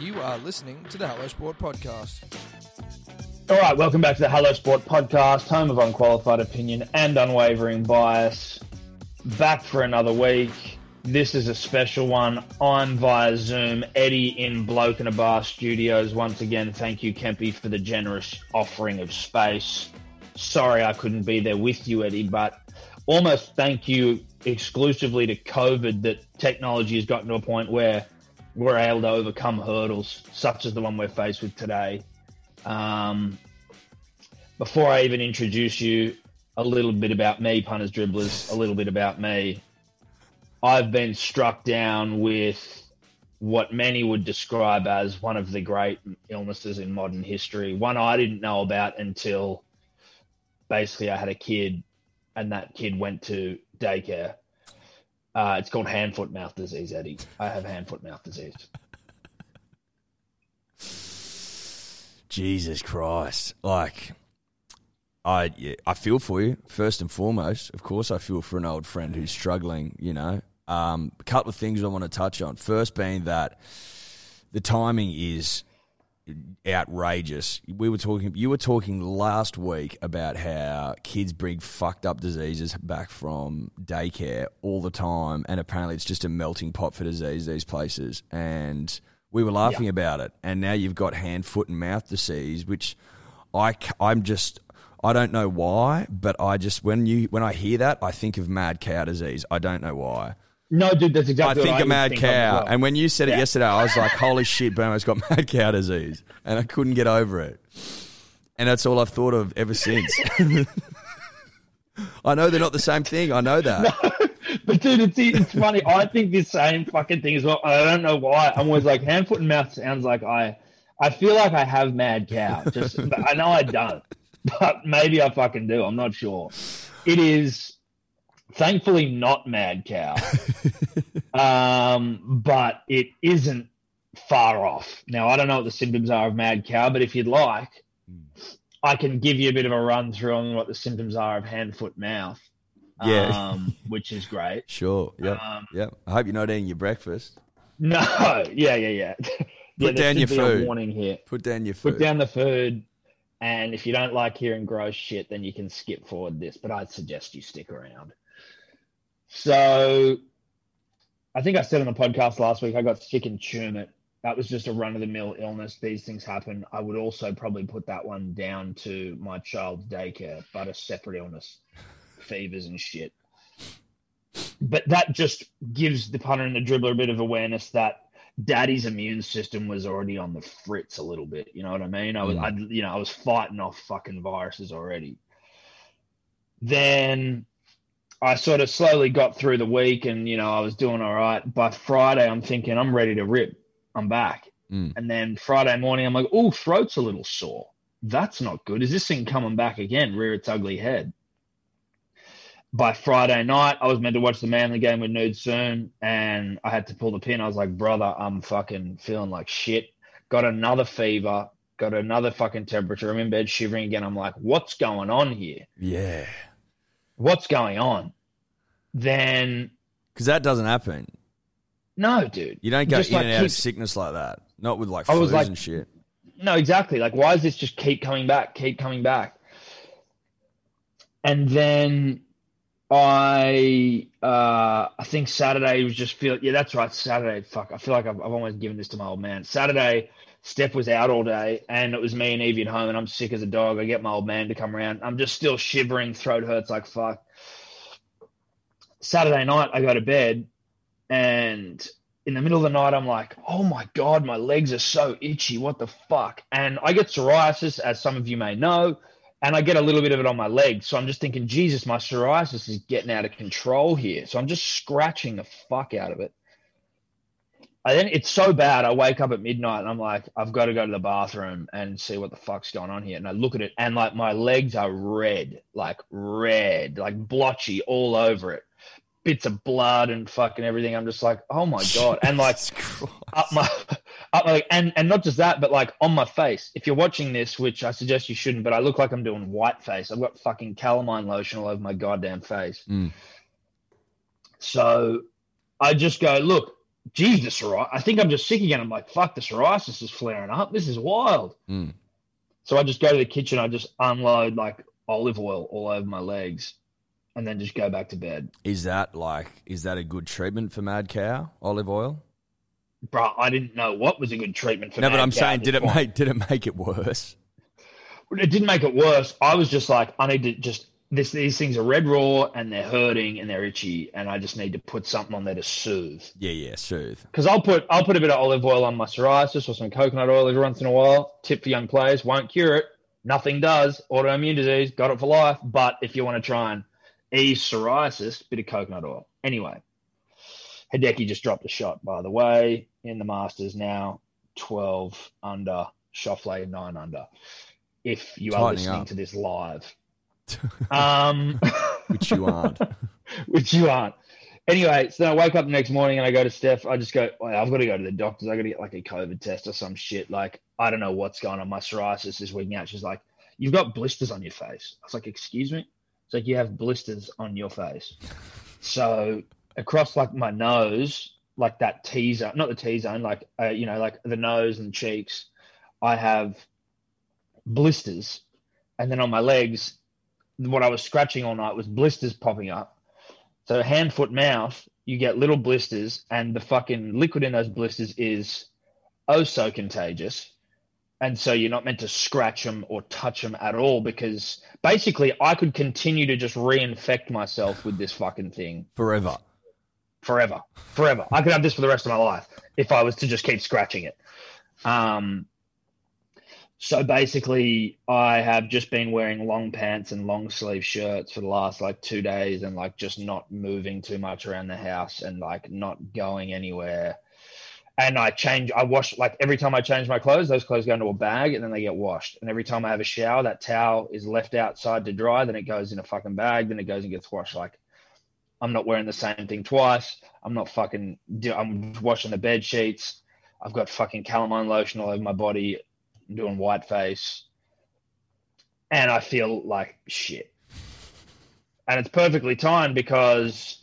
You are listening to the Hello Sport Podcast. All right, welcome back to the Hello Sport Podcast, home of unqualified opinion and unwavering bias. Back for another week. This is a special one. I'm via Zoom. Eddie in Bloke in a Bar Studios. Once again, thank you, Kempy, for the generous offering of space. Sorry I couldn't be there with you, Eddie, but almost thank you exclusively to COVID that technology has gotten to a point where we're able to overcome hurdles such as the one we're faced with today. Before I even introduce you, a little bit about me, punters, dribblers, a little bit about me. I've been struck down with what many would describe as one of the great illnesses in modern history, one I didn't know about until basically I had a kid and that kid went to daycare. It's called hand-foot-mouth disease, Eddie. I have hand-foot-mouth disease. Jesus Christ. Like, I feel for you, first and foremost. Of course I feel for an old friend who's struggling, you know. A couple of things I want to touch on. First being that the timing is outrageous. You were talking last week about how kids bring fucked up diseases back from daycare all the time, and apparently it's just a melting pot for disease, these places. And we were laughing about it. And now you've got hand, foot, and mouth disease, which I don't know why, but I just when I hear that, I think of mad cow disease. I don't know why. No, dude, that's exactly what I think. I think a mad cow. Well. And when you said it yesterday, I was like, holy shit, Burmo's got mad cow disease. And I couldn't get over it. And that's all I've thought of ever since. I know they're not the same thing. I know that. No, but, dude, it's funny. I think this same fucking thing as well. I don't know why. I'm always like, hand, foot, and mouth sounds like I feel like I have mad cow. Just I know I don't. But maybe I fucking do. I'm not sure. It is... thankfully not mad cow, but it isn't far off. Now, I don't know what the symptoms are of mad cow, but if you'd like, I can give you a bit of a run through on what the symptoms are of hand, foot, mouth, which is great. Sure. Yeah. I hope you're not eating your breakfast. No. Yeah. Put down your food. Warning here. Put down your food. Put down the food. And if you don't like hearing gross shit, then you can skip forward this, but I'd suggest you stick around. So I think I said on the podcast last week, I got sick and tumor. That was just a run-of-the-mill illness. These things happen. I would also probably put that one down to my child's daycare, but a separate illness, fevers and shit. But that just gives the punter and the dribbler a bit of awareness that daddy's immune system was already on the fritz a little bit. You know what I mean? I was fighting off fucking viruses already. Then... I sort of slowly got through the week and, you know, I was doing all right. By Friday, I'm thinking I'm ready to rip. I'm back. And then Friday morning, I'm like, oh, throat's a little sore. That's not good. Is this thing coming back again, rear its ugly head? By Friday night, I was meant to watch the Manly game with Neds soon and I had to pull the pin. I was like, brother, I'm fucking feeling like shit. Got another fever, got another fucking temperature. I'm in bed shivering again. I'm like, what's going on here? Yeah. What's going on? Then, because that doesn't happen. No, dude, you don't go just in like and out of sickness like that. Not with like flus and shit. No, exactly. Like, why does this just keep coming back? And then I think Saturday was just that's right. Saturday, fuck. I feel like I've almost given this to my old man. Saturday, Steph was out all day, and it was me and Evie at home, and I'm sick as a dog. I get my old man to come around. I'm just still shivering. Throat hurts like fuck. Saturday night, I go to bed, and in the middle of the night, I'm like, oh, my God, my legs are so itchy. What the fuck? And I get psoriasis, as some of you may know, and I get a little bit of it on my legs. So I'm just thinking, Jesus, my psoriasis is getting out of control here. So I'm just scratching the fuck out of it. Then it's so bad, I wake up at midnight and I'm like, I've got to go to the bathroom and see what the fuck's going on here. And I look at it and, like, my legs are red, like blotchy all over it. Bits of blood and fucking everything. I'm just like, oh, my God. And, like, up my and not just that, but, like, on my face. If you're watching this, which I suggest you shouldn't, but I look like I'm doing white face. I've got fucking calamine lotion all over my goddamn face. So I just go, look. geez, the psoriasis. I think I'm just sick again. I'm like, fuck, the psoriasis is flaring up. This is wild. Mm. So I just go to the kitchen. I just unload like olive oil all over my legs and then just go back to bed. Is that a good treatment for Mad Cow, olive oil? Bro, I didn't know what was a good treatment for Mad Cow. No, but I'm saying, did it make it worse? It didn't make it worse. I was just like, I need to just, these things are red raw and they're hurting and they're itchy and I just need to put something on there to soothe. Yeah, soothe. Because I'll put a bit of olive oil on my psoriasis or some coconut oil every once in a while. Tip for young players, won't cure it. Nothing does. Autoimmune disease, got it for life. But if you want to try and ease psoriasis, bit of coconut oil. Anyway, Hideki just dropped a shot, by the way, in the Masters now, 12 under, Schauffele 9 under. If you are listening to this live. Which you aren't. Anyway, so then I wake up the next morning and I go to Steph. I just go, I've got to go to the doctors. I've got to get like a COVID test or some shit. Like, I don't know what's going on. My psoriasis is weaking out. She's like, you've got blisters on your face. I was like, excuse me? It's like, you have blisters on your face. So across like my nose, like that T-zone, not the T-zone, like, like the nose and cheeks, I have blisters. And then on my legs, what I was scratching all night was blisters popping up. So hand, foot, mouth, you get little blisters and the fucking liquid in those blisters is oh so contagious. And so you're not meant to scratch them or touch them at all because basically I could continue to just reinfect myself with this fucking thing. Forever. I could have this for the rest of my life if I was to just keep scratching it. So basically I have just been wearing long pants and long sleeve shirts for the last like 2 days and like just not moving too much around the house and like not going anywhere. And I wash, like every time I change my clothes, those clothes go into a bag and then they get washed. And every time I have a shower, that towel is left outside to dry. Then it goes in a fucking bag. Then it goes and gets washed. Like I'm not wearing the same thing twice. I'm washing the bed sheets. I've got fucking calamine lotion all over my body. I'm doing white face. And I feel like shit. And it's perfectly timed because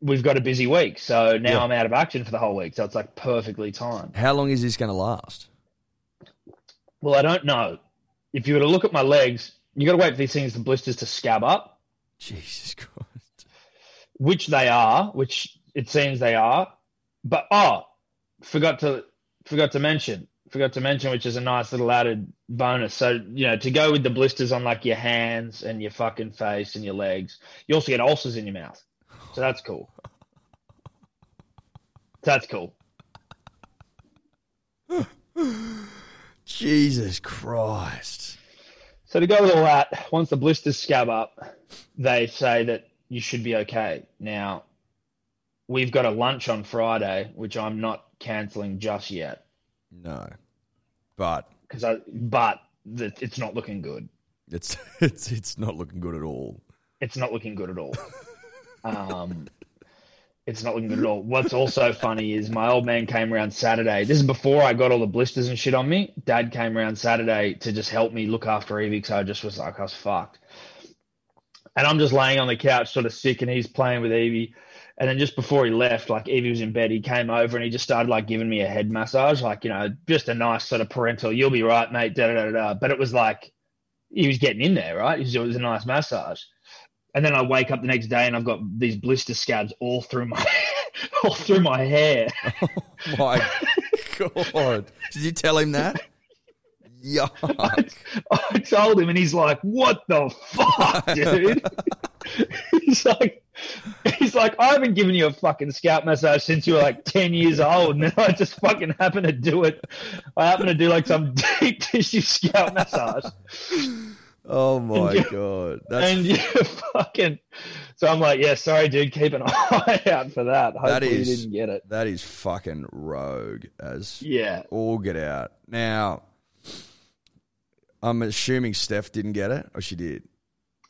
we've got a busy week, so now I'm out of action for the whole week. So it's like perfectly timed. How long is this going to last? Well, I don't know. If you were to look at my legs, you got to wait for these things, the blisters, to scab up. Jesus Christ. Which it seems they are. But forgot to mention, which is a nice little added bonus. So, to go with the blisters on like your hands and your fucking face and your legs, you also get ulcers in your mouth. So that's cool. Jesus Christ. So to go with all that, once the blisters scab up, they say that you should be okay. Now, we've got a lunch on Friday, which I'm not cancelling just yet. No, but it's not looking good. It's not looking good at all. It's not looking good at all. What's also funny is my old man came around Saturday. This is before I got all the blisters and shit on me. Dad came around Saturday to just help me look after Evie. So I just was like, I was fucked. And I'm just laying on the couch sort of sick and he's playing with Evie. And then just before he left, like Evie was in bed, he came over and he just started like giving me a head massage, like, just a nice sort of parental, you'll be right, mate, da-da-da-da. But it was like, he was getting in there, right? It was a nice massage. And then I wake up the next day and I've got these blister scabs all through my hair. Oh my God. Did you tell him that? Yuck. I told him and he's like, what the fuck, dude? he's like, I haven't given you a fucking scalp massage since you were like 10 years old. And then I just fucking happen to do it. I happen to do like some deep tissue scalp massage. Oh my God! So I'm like, yeah, sorry, dude. Keep an eye out for that. Hopefully you didn't get it. That is fucking rogue as all get out. Now, I'm assuming Steph didn't get it, or she did.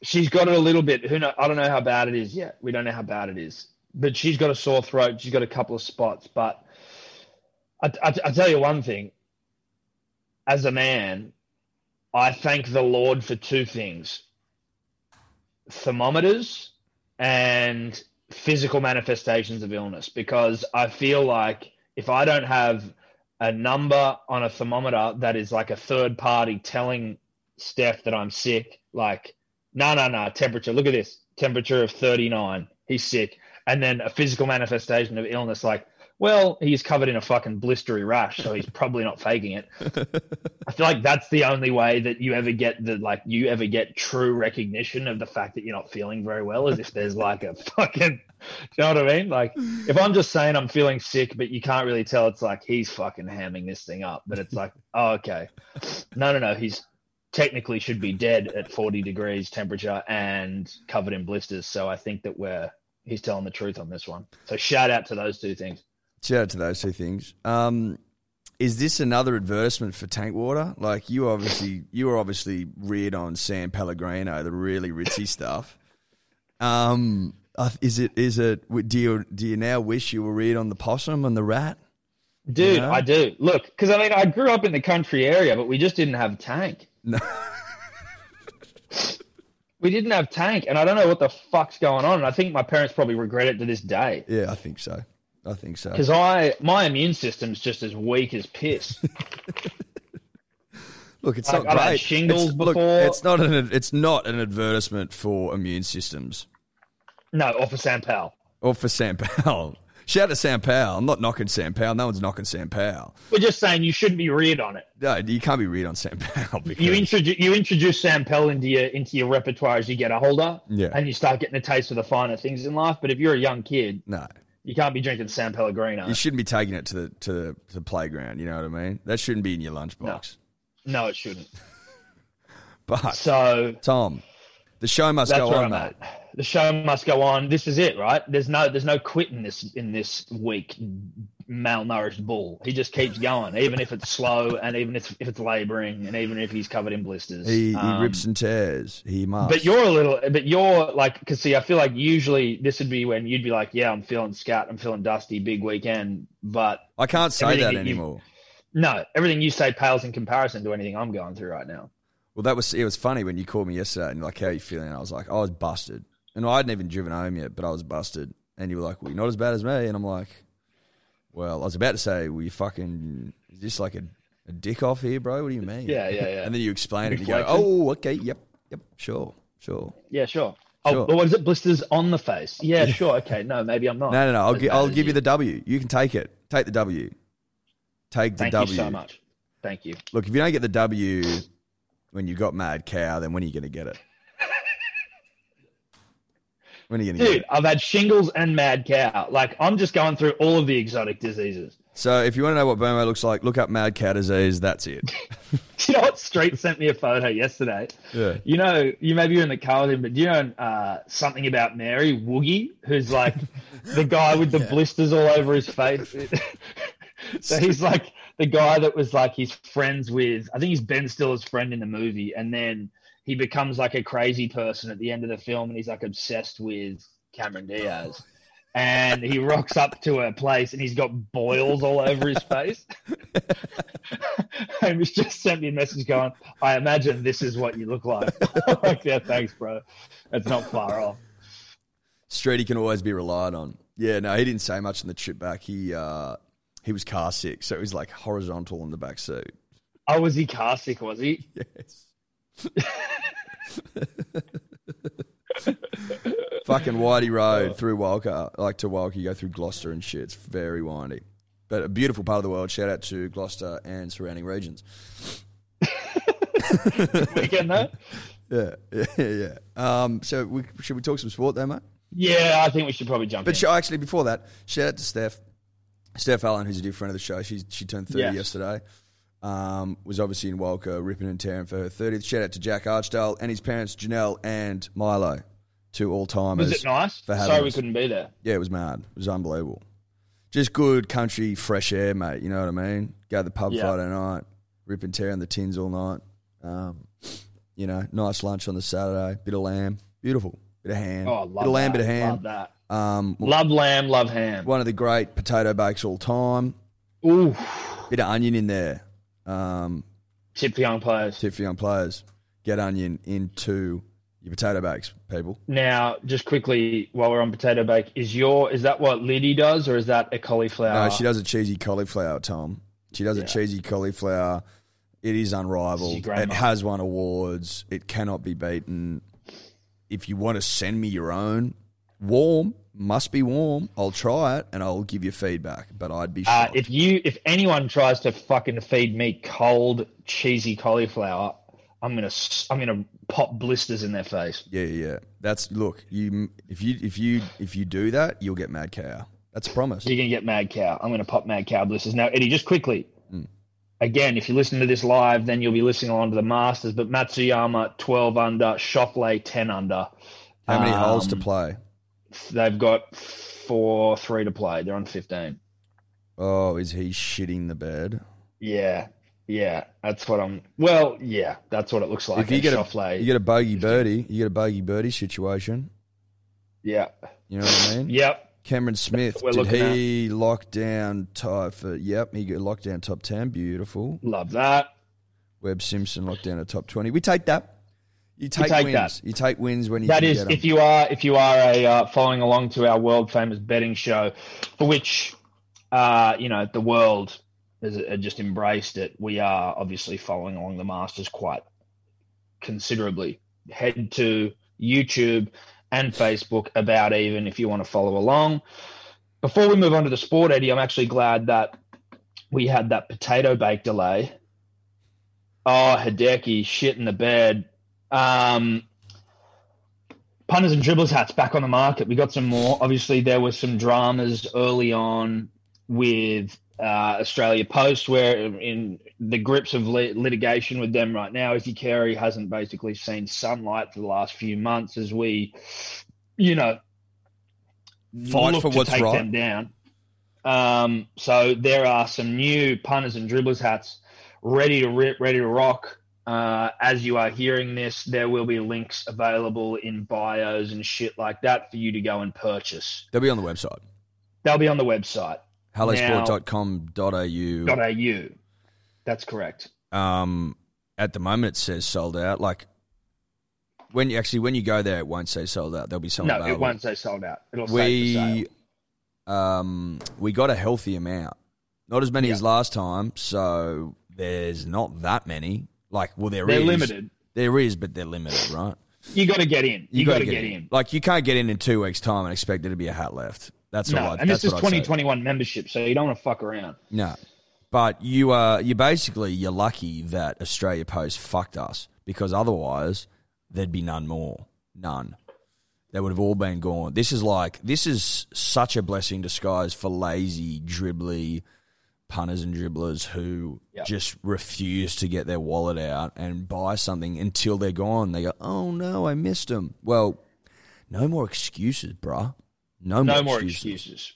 She's got it a little bit. Who knows? I don't know how bad it is yet. We don't know how bad it is, but she's got a sore throat. She's got a couple of spots. But I tell you one thing. As a man, I thank the Lord for two things, thermometers and physical manifestations of illness, because I feel like if I don't have a number on a thermometer that is like a third party telling Steph that I'm sick, like, no, temperature, look at this, temperature of 39, he's sick. And then a physical manifestation of illness, like, well, he's covered in a fucking blistery rash, so he's probably not faking it. I feel like that's the only way that you ever get true recognition of the fact that you're not feeling very well, is if there's like a fucking, you know what I mean? Like, if I'm just saying I'm feeling sick, but you can't really tell, it's like, he's fucking hamming this thing up. But it's like, oh, okay. No, he's technically should be dead at 40 degrees temperature and covered in blisters. So I think that he's telling the truth on this one. So shout out to those two things. Shout out to those two things. Is this another advertisement for tank water? Like, you were obviously reared on San Pellegrino, the really ritzy stuff. Is it? Do you now wish you were reared on the possum and the rat? Dude, you know? I do. Look, because I mean, I grew up in the country area, but we just didn't have tank. No. We didn't have tank, and I don't know what the fuck's going on. And I think my parents probably regret it to this day. Yeah, I think so. Because my immune system's just as weak as piss. Look, it's like, not great. I've had shingles before. Look, it's not an advertisement for immune systems. No, or for Sam Powell. Shout out to Sam Powell. I'm not knocking Sam Powell. No one's knocking Sam Powell. We're just saying you shouldn't be reared on it. No, you can't be reared on Sam Powell. You introduce Sam Powell into your repertoire as you get older, and you start getting a taste of the finer things in life. But if you're a young kid, no. You can't be drinking San Pellegrino. You shouldn't be taking it to the playground. You know what I mean? That shouldn't be in your lunchbox. No, it shouldn't. But so, Tom, the show must go on, mate. The show must go on. This is it, right? There's no quitting in this weak, malnourished bull. He just keeps going, even if it's slow, and even if it's labouring, and even if he's covered in blisters. He rips and tears. He must. But you're like, because see, I feel like usually this would be when you'd be like, yeah, I'm feeling scat, I'm feeling dusty, big weekend. But I can't say that anymore. No, everything you say pales in comparison to anything I'm going through right now. Well, it was funny when you called me yesterday and you're like, how are you feeling? And I was like, I was busted, and I hadn't even driven home yet, but I was busted. And you were like, well, you're not as bad as me. And I'm like, well, I was about to say, well, you fucking, is this like a dick off here, bro? What do you mean? Yeah. And then you explain it and you go, oh, okay, yep, sure. Yeah, sure. Oh, what is it? Blisters on the face. Yeah, sure, okay. No, maybe I'm not. No, I'll give you the W. You can take it. Take the W. Thank you so much. Thank you. Look, if you don't get the W when you got Mad Cow, then when are you going to get it? Dude, I've had shingles and Mad Cow. Like, I'm just going through all of the exotic diseases. So if you want to know what Burmo looks like, look up Mad Cow disease. That's it. You know what? Street sent me a photo yesterday. Yeah. You know, you maybe you're in the car with him, but do you know something about Mary, Woogie, who's like the guy with the blisters all over his face? So he's like the guy that was like he's friends with, I think he's Ben Stiller's friend in the movie, and then he becomes like a crazy person at the end of the film, and he's like obsessed with Cameron Diaz. And he rocks up to her place and he's got boils all over his face. And he's just sent me a message going, I imagine this is what you look like. I'm like, yeah, thanks, bro. That's not far off. Streety can always be relied on. Yeah, no, he didn't say much on the trip back. He was car sick, so it was like horizontal in the back seat. Oh, was he car sick, was he? Yes. Fucking Whitey Road through Walker, like to Walker, you go through Gloucester and shit. It's very windy, but a beautiful part of the world. Shout out to Gloucester and surrounding regions. Weekend though. Yeah. So should we talk some sport there, mate? Yeah, I think we should probably jump. But actually, before that, shout out to Steph Allen, who's a dear friend of the show. She turned 30 yesterday. Was obviously in Walker, ripping and tearing for her 30th. Shout out to Jack Archdale and his parents, Janelle and Milo, two all-timers. Was it nice? Sorry we couldn't be there. Yeah, it was mad. It was unbelievable. Just good country, fresh air, mate. You know what I mean? Go to the pub Friday night, rip and tearing the tins all night. You know, nice lunch on the Saturday, bit of lamb, beautiful, bit of ham. Oh, I love that. Bit of lamb, bit of ham. Love that. Love lamb, love ham. One of the great potato bakes all time. Ooh. Bit of onion in there. Tip for young players. Get onion into Your potato bakes, people. Now, just quickly, while we're on potato bake, is that what Liddy does, or is that a cauliflower? No, she does a cheesy cauliflower, Tom. She does a cheesy cauliflower. It is unrivaled. It has won awards. It cannot be beaten. If you want to send me your own, warm, must be warm. I'll try it and I'll give you feedback. But I'd be shocked. If anyone tries to fucking feed me cold cheesy cauliflower, I'm gonna pop blisters in their face. Yeah, yeah. If you do that, you'll get Mad Cow. That's a promise. You're gonna get Mad Cow. I'm gonna pop Mad Cow blisters. Now, Eddie, just quickly. Again, if you listen to this live, then you'll be listening on to the Masters. But Matsuyama 12 under, Schauffele 10 under. How many holes to play? They've got 4-3 to play. They're on 15. Oh, is he shitting the bed? Yeah, yeah. That's what I'm. Well, yeah, that's what it looks like. If you get Schauffele, you get a bogey birdie situation. Yeah, you know what I mean. Yep. Cameron Smith, did he lock down tie for? Yep, he locked down top 10. Beautiful. Love that. Webb Simpson locked down a top 20. We take that. You take wins. You take wins when you that is get them. If you are following along to our world famous betting show, for which the world has just embraced it. We are obviously following along the Masters quite considerably. Head to YouTube and Facebook about even if you want to follow along. Before we move on to the sport, Eddie, I'm actually glad that we had that potato bake delay. Oh, Hideki, shit in the bed. Punters and dribblers hats back on the market. We got some more. Obviously, there were some dramas early on with Australia Post, where in the grips of litigation with them right now. Izzy Carey hasn't basically seen sunlight for the last few months as we, fight for what's right. Look to take them down. So there are some new punters and dribblers hats ready to rip, ready to rock. As you are hearing this, there will be links available in bios and shit like that for you to go and purchase. They'll be on the website. Hellosport.com.au. That's correct. At the moment, it says sold out. Like when you go there, it won't say sold out. There'll be some. No, available. It won't say sold out. It'll say for sale. We got a healthy amount, not as many as last time. So there's not that many. Like, well, they're limited. There is, but they're limited, right? You got to get in. You got to get in. Like, you can't get in 2 weeks' time and expect there to be a hat left. This is 2021 membership, so you don't want to fuck around. No, but you're lucky that Australia Post fucked us, because otherwise there'd be none more. None. They would have all been gone. This is such a blessing in disguise for lazy, dribbly punters and dribblers who just refuse to get their wallet out and buy something until they're gone. They go, oh no, I missed them. Well, no more excuses, bruh. No more excuses.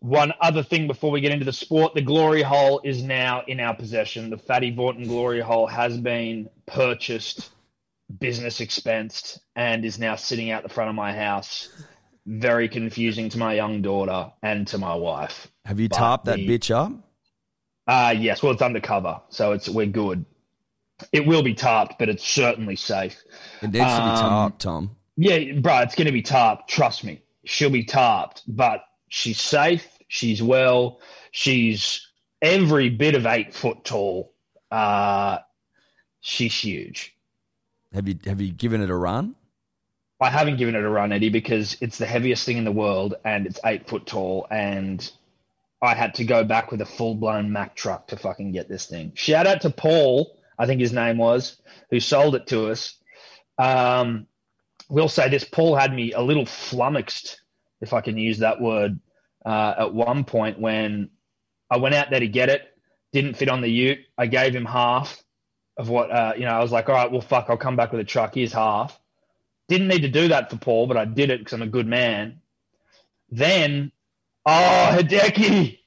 One other thing before we get into the sport, the Glory Hole is now in our possession. The Fatty Vaughton Glory Hole has been purchased, business expensed, and is now sitting out the front of my house. Very confusing to my young daughter and to my wife. Have you tarped that bitch up? Yes. Well, it's undercover, so we're good. It will be tarped, but it's certainly safe. It needs to be tarped, Tom. Yeah, bro, it's going to be tarped. Trust me. She'll be tarped, but she's safe. She's well. She's every bit of 8 foot tall. She's huge. Have you given it a run? I haven't given it a run, Eddie, because it's the heaviest thing in the world and it's 8 foot tall, and I had to go back with a full-blown Mack truck to fucking get this thing. Shout out to Paul, I think his name was, who sold it to us. We'll say this, Paul had me a little flummoxed, if I can use that word, at one point when I went out there to get it, didn't fit on the ute. I gave him half of what, I was like, all right, well, fuck, I'll come back with a truck. Here's half. Didn't need to do that for Paul, but I did it because I'm a good man. Then, Hideki.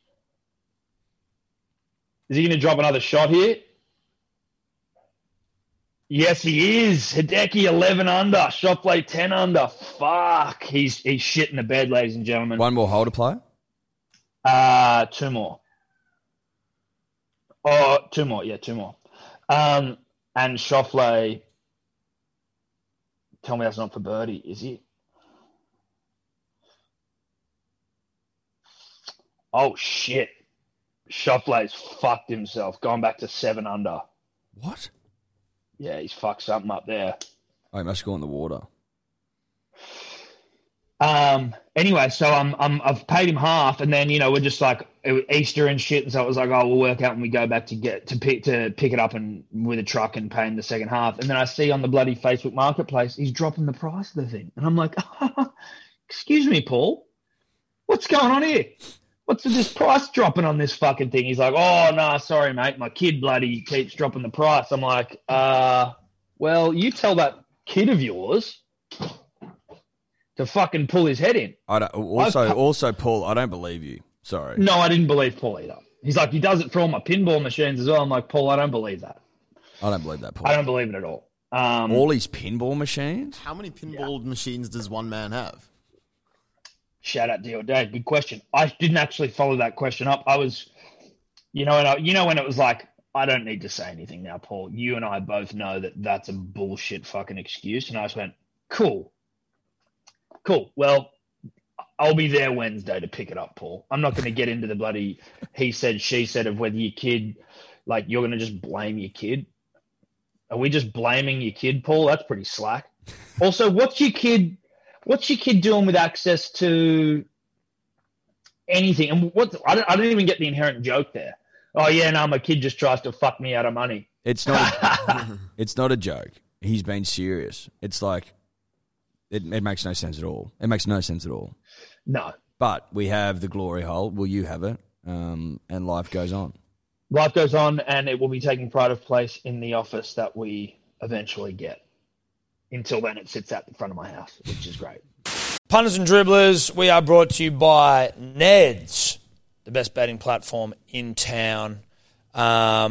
Is he going to drop another shot here? Yes, he is. Hideki 11 under, Schauffele 10 under. Fuck, he's shit in the bed, ladies and gentlemen. One more hole to play. Two more. Oh, two more. Yeah, two more. And Schauffele Tell me that's not for birdie, is it? Oh, shit. Schauffele's fucked himself. Gone back to 7 under. What? Yeah, he's fucked something up there. Oh, he must go in the water. Anyway, so I've paid him half, and then, you know, we're just like, it was Easter and shit, and so it was like, oh, we'll work out when we go back to get to pick it up and with a truck and pay him the second half. And then I see on the bloody Facebook Marketplace, he's dropping the price of the thing, and I'm like, excuse me, Paul, what's going on here? What's this price dropping on this fucking thing? He's like, oh, no, sorry, mate. My kid bloody keeps dropping the price. I'm like, well, you tell that kid of yours to fucking pull his head in. Also, Paul, I don't believe you. Sorry. No, I didn't believe Paul either. He's like, he does it for all my pinball machines as well. I'm like, Paul, I don't believe that. I don't believe that, Paul. I don't believe it at all. All his pinball machines? How many pinball machines does one man have? Shout out to your dad. Good question. I didn't actually follow that question up. I was, when it was like, I don't need to say anything now, Paul. You and I both know that that's a bullshit fucking excuse. And I just went, cool. Well, I'll be there Wednesday to pick it up, Paul. I'm not going to get into the bloody he said, she said of whether your kid, like you're going to just blame your kid. Are we just blaming your kid, Paul? That's pretty slack. Also, what's your kid doing with access to anything? And I don't even get the inherent joke there. Oh yeah, no, my kid just tries to fuck me out of money. It's not a joke. He's been serious. It's like it makes no sense at all. It makes no sense at all. No. But we have the glory hole. Will you have it? And life goes on. Life goes on, and it will be taking pride of place in the office that we eventually get. Until then, it sits out the front of my house, which is great. Punters and dribblers, we are brought to you by Neds, the best betting platform in town. I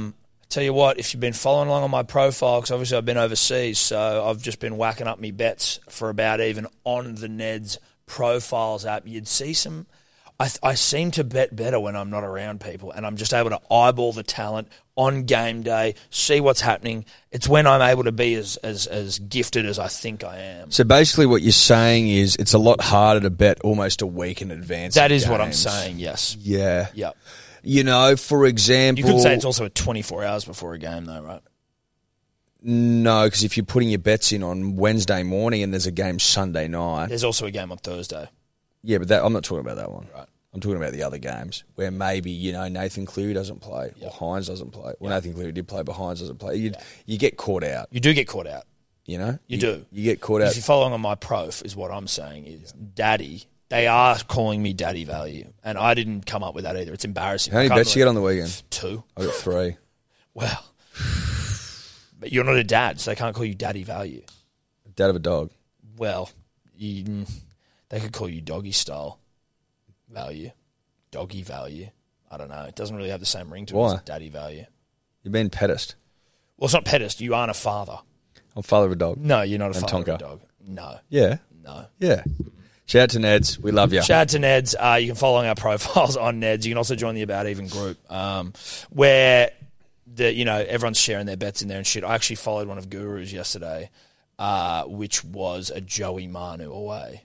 tell you what, if you've been following along on my profile, because obviously I've been overseas, so I've just been whacking up me bets for about even on the Neds profiles app. You'd see some... I seem to bet better when I'm not around people, and I'm just able to eyeball the talent on game day, see what's happening. It's when I'm able to be as gifted as I think I am. So basically what you're saying is it's a lot harder to bet almost a week in advance. That is what I'm saying, yes. Yeah. Yep. You know, for example... You could say it's also at 24 hours before a game though, right? No, because if you're putting your bets in on Wednesday morning and there's a game Sunday night... There's also a game on Thursday. Yeah, but I'm not talking about that one. Right. I'm talking about the other games where maybe, you know, Nathan Cleary doesn't play or Hines doesn't play. Well, Nathan Cleary did play, but Hines doesn't play. You get caught out. You do get caught out. You know? You do. You get caught out. If you're following on my prof, is what I'm saying is daddy. They are calling me daddy value, and I didn't come up with that either. It's embarrassing. How many bets you get on the weekend? 2. I got 3. Well, but you're not a dad, so they can't call you daddy value. Dad of a dog. Well, you... They could call you doggy style value, doggy value. I don't know. It doesn't really have the same ring to it as daddy value. You've been pedest. Well, it's not pedest. You aren't a father. I'm father of a dog. No, you're not a father of a dog. No. Yeah. No. Yeah. Shout out to Neds. We love you. Shout out to Neds. You can follow our profiles on Neds. You can also join the About Even group where everyone's sharing their bets in there and shit. I actually followed one of Guru's yesterday, which was a Joey Manu away.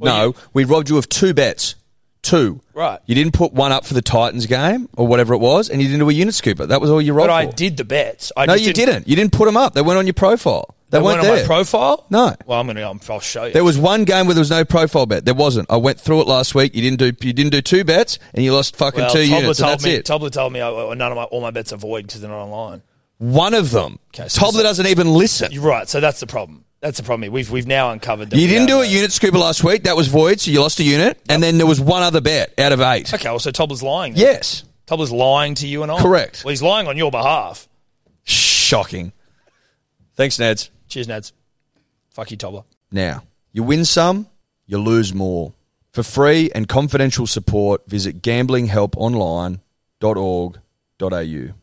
No, we robbed you of 2 bets. 2. Right. You didn't put one up for the Titans game or whatever it was, and you didn't do a unit scooper. That was all you robbed for. But I did the bets. You didn't put them up. They weren't on your profile. They weren't there. On my profile? No. Well, I'll show you. There was one game where there was no profile bet. There wasn't. I went through it last week. You didn't do 2 bets, and you lost fucking 2 units. That's it. Tobler told me all my bets are void because they're not online. One of them. Okay, so Tobler doesn't even listen. You're right. So that's the problem. That's the problem here. We've now uncovered that. You didn't do a unit scooper last week. That was void, so you lost a unit. Yep. And then there was one other bet out of 8. Okay, well, so Tobler's lying then. Yes. Tobler's lying to you and I. Correct. Well, he's lying on your behalf. Shocking. Thanks, Neds. Cheers, Neds. Fuck you, Tobler. Now, you win some, you lose more. For free and confidential support, visit gamblinghelponline.org.au.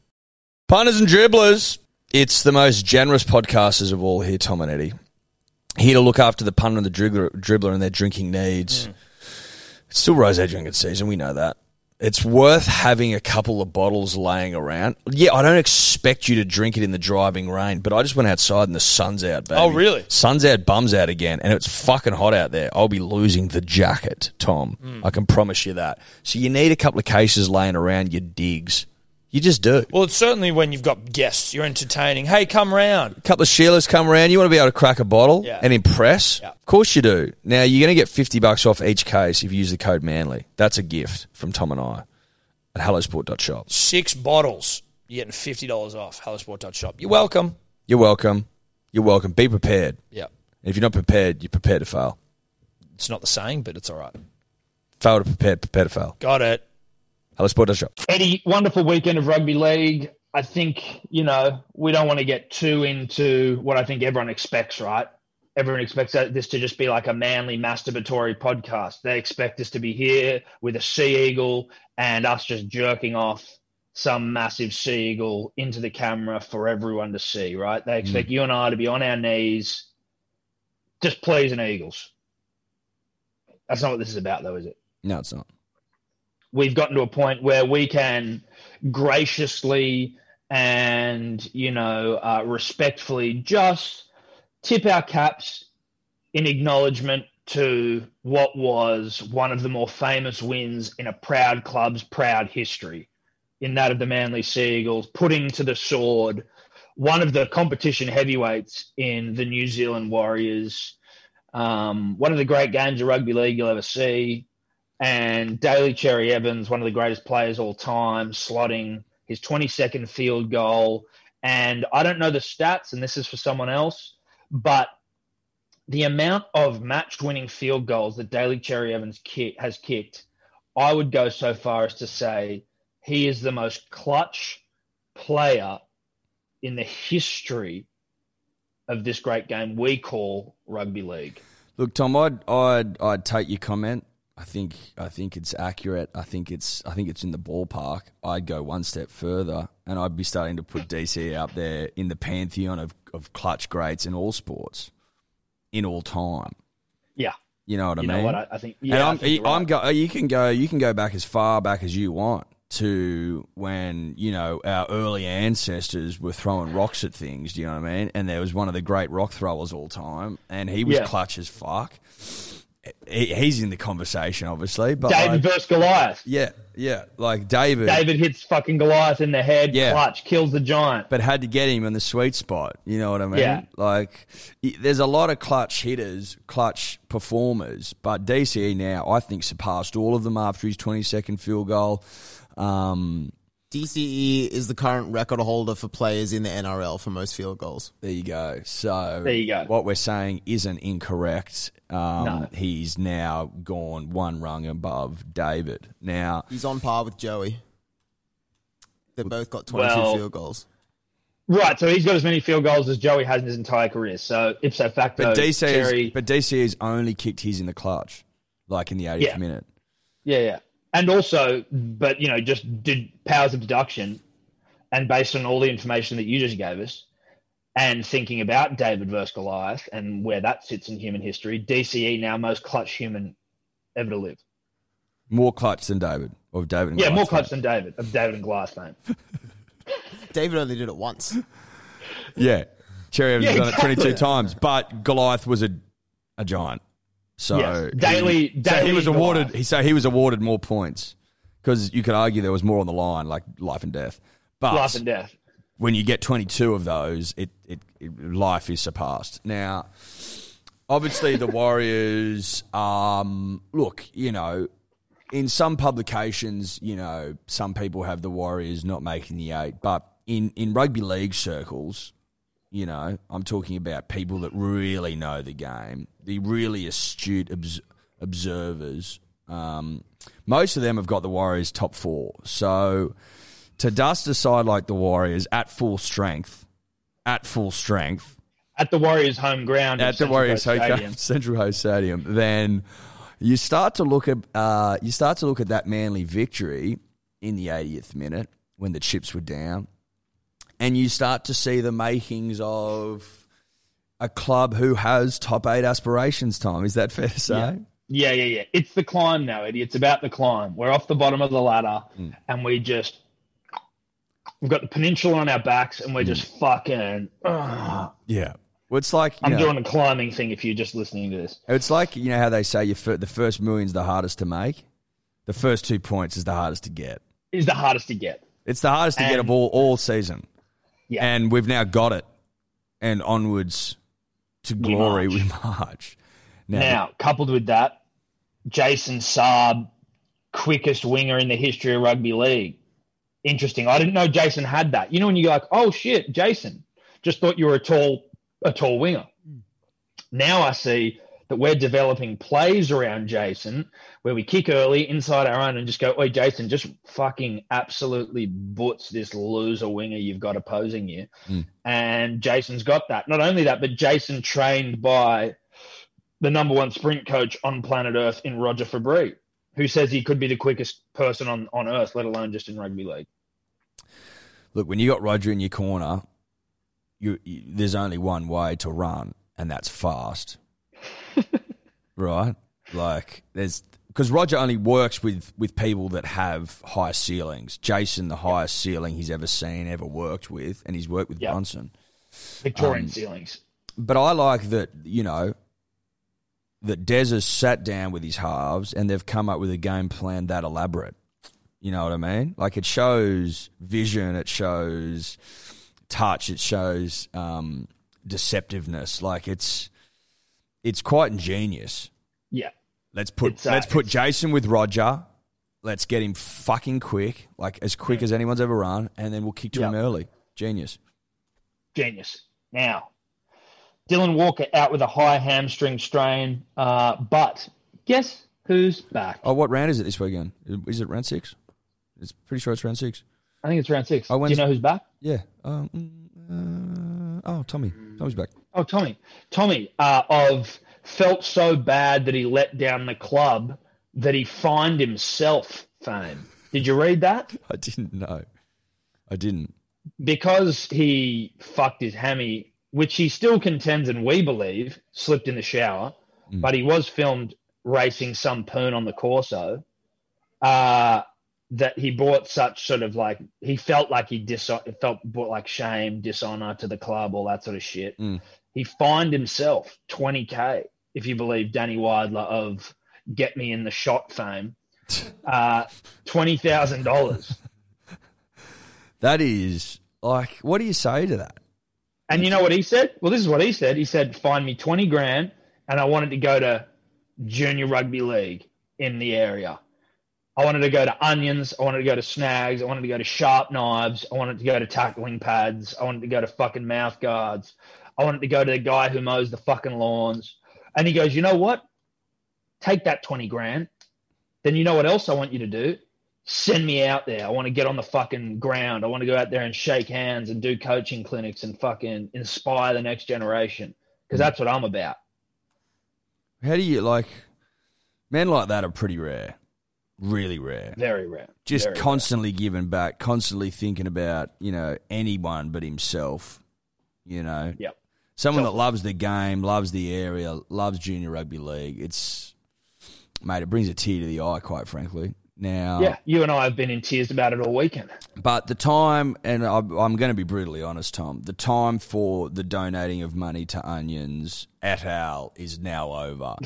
Punters and dribblers, it's the most generous podcasters of all here, Tom and Eddie. Here to look after the punter and the dribbler and their drinking needs. Mm. It's still rosé drinking season, we know that. It's worth having a couple of bottles laying around. Yeah, I don't expect you to drink it in the driving rain, but I just went outside and the sun's out, baby. Oh, really? Sun's out, bum's out again, and it's fucking hot out there. I'll be losing the jacket, Tom. Mm. I can promise you that. So you need a couple of cases laying around your digs. You just do. Well, it's certainly when you've got guests, you're entertaining. Hey, come round. A couple of Sheilas come round. You want to be able to crack a bottle and impress? Yeah. Of course you do. Now, you're going to get $50 off each case if you use the code Manly. That's a gift from Tom and I at hellosport.shop. 6 bottles. You're getting $50 off hellosport.shop. You're welcome. You're welcome. You're welcome. Be prepared. Yeah. And if you're not prepared, you're prepared to fail. It's not the saying, but it's all right. Fail to prepare, prepare to fail. Got it. Hellosport.shop. Eddie, wonderful weekend of rugby league. I think, you know, we don't want to get too into what I think everyone expects, right? Everyone expects this to just be like a Manly masturbatory podcast. They expect us to be here with a sea eagle and us just jerking off some massive sea eagle into the camera for everyone to see, right? They expect you and I to be on our knees just pleasing eagles. That's not what this is about, though, is it? No, it's not. We've gotten to a point where we can graciously and, you know, respectfully just tip our caps in acknowledgement to what was one of the more famous wins in a proud club's proud history, in that of the Manly Seagulls, putting to the sword one of the competition heavyweights in the New Zealand Warriors, one of the great games of rugby league you'll ever see. And Daly Cherry-Evans, one of the greatest players all time, slotting his 22nd field goal. And I don't know the stats, and this is for someone else, but the amount of match-winning field goals that Daly Cherry-Evans has kicked, I would go so far as to say he is the most clutch player in the history of this great game we call rugby league. Look, Tom, I'd take your comment. I think it's accurate. I think it's in the ballpark. I'd go one step further, and I'd be starting to put DC out there in the pantheon of clutch greats in all sports, in all time. Yeah, you know what I mean. Know what I think. Yeah, and you can go back as far back as you want to when, you know, our early ancestors were throwing rocks at things. Do you know what I mean? And there was one of the great rock throwers all time, and he was clutch as fuck. He's in the conversation, obviously. But David versus Goliath. Yeah. Like David. David hits fucking Goliath in the head, clutch, kills the giant. But had to get him in the sweet spot. You know what I mean? Yeah. Like, there's a lot of clutch hitters, clutch performers. But DCE now, I think, surpassed all of them after his 22nd field goal. DCE is the current record holder for players in the NRL for most field goals. There you go. So there you go. What we're saying isn't incorrect. No. He's now gone one rung above David. Now he's on par with Joey. They both got 22 field goals. Right, so he's got as many field goals as Joey has in his entire career. So ipso facto, but DCE's only kicked his in the clutch, like in the 80th minute. Yeah. And also, but, you know, just did powers of deduction and based on all the information that you just gave us and thinking about David versus Goliath and where that sits in human history, DCE now most clutch human ever to live. More clutch than David. Of David and Goliath. More clutch than David. Of David and Goliath fame. David only did it once. Yeah. Cherry Evans done it 22 times, but Goliath was a giant. So, yes. Daly, so he was awarded. He was awarded more points because you could argue there was more on the line, like life and death. But life and death. When you get 22 of those, life is surpassed. Now, obviously, the Warriors. Look, you know, in some publications, you know, some people have the Warriors not making the 8, but in rugby league circles. You know, I'm talking about people that really know the game, the really astute observers. Most of them have got the Warriors top 4. So to dust a side like the Warriors at full strength, at the Warriors' home ground. At the Warriors' home ground, Central Coast Stadium. Then you start to look at that Manly victory in the 80th minute when the chips were down, and you start to see the makings of a club who has top 8 aspirations. Tom, is that fair to say? Yeah. It's the climb now, Eddie. It's about the climb. We're off the bottom of the ladder, and we've got the peninsula on our backs, and we're just fucking. Yeah. Well, it's like I'm doing the climbing thing. If you're just listening to this, it's like, you know how they say the first million's the hardest to make. The first 2 points is the hardest to get. It's the hardest to get of all season. Yeah. And we've now got it, and onwards to glory we march. Now, coupled with that, Jason Saab, quickest winger in the history of rugby league. Interesting. I didn't know Jason had that. You know, when you're like, oh, shit, Jason. Just thought you were a tall winger. Now I see that we're developing plays around Jason where we kick early inside our own and just go, oi, Jason, just fucking absolutely butts this loser winger you've got opposing you. And Jason's got that. Not only that, but Jason trained by the number one sprint coach on planet Earth in Roger Fabry, who says he could be the quickest person on Earth, let alone just in rugby league. Look, when you got Roger in your corner, you there's only one way to run, and that's fast. Right? Like, because Roger only works with people that have high ceilings. Jason, the highest ceiling he's ever seen, ever worked with, and he's worked with Brunson. Victorian ceilings. But I like that, you know, that Dez has sat down with his halves and they've come up with a game plan that elaborate. You know what I mean? Like, it shows vision, it shows touch, it shows deceptiveness. Like, it's quite ingenious. Yeah. Let's put Jason with Roger. Let's get him fucking quick, like as quick as anyone's ever run, and then we'll kick to him early. Genius. Now, Dylan Walker out with a high hamstring strain, but guess who's back? Oh, what round is it this weekend? Is it round 6? It's pretty sure it's round 6. I think it's round 6. Oh, do you know who's back? Yeah. Tommy. Tommy's back. Oh, Tommy. Tommy felt so bad that he let down the club that he fined himself fame. Did you read that? I didn't know. I didn't. Because he fucked his hammy, which he still contends, and we believe, slipped in the shower, but he was filmed racing some poon on the Corso, that he brought such sort of like, he felt like brought like shame, dishonor to the club, all that sort of shit. He fined himself $20,000, if you believe Danny Widler of Get Me in the Shot fame, $20,000. That is like, what do you say to that? And you know what he said? Well, this is what he said. He said, find me $20,000 and I wanted to go to junior rugby league in the area. I wanted to go to Onions. I wanted to go to Snags. I wanted to go to Sharp Knives. I wanted to go to Tackling Pads. I wanted to go to fucking Mouth Guards. I wanted to go to the guy who mows the fucking lawns. And he goes, you know what? Take that $20,000. Then you know what else I want you to do? Send me out there. I want to get on the fucking ground. I want to go out there and shake hands and do coaching clinics and fucking inspire the next generation, because that's what I'm about. How do you, like, men like that are pretty rare, really rare. Very rare. Just very constantly rare. Giving back, constantly thinking about, you know, anyone but himself, you know. Yep. Someone that loves the game, loves the area, loves junior rugby league. It's, mate, it brings a tear to the eye, quite frankly. Now, yeah, you and I have been in tears about it all weekend. But the time, and I'm going to be brutally honest, Tom, the time for the donating of money to Onions et al. Is now over.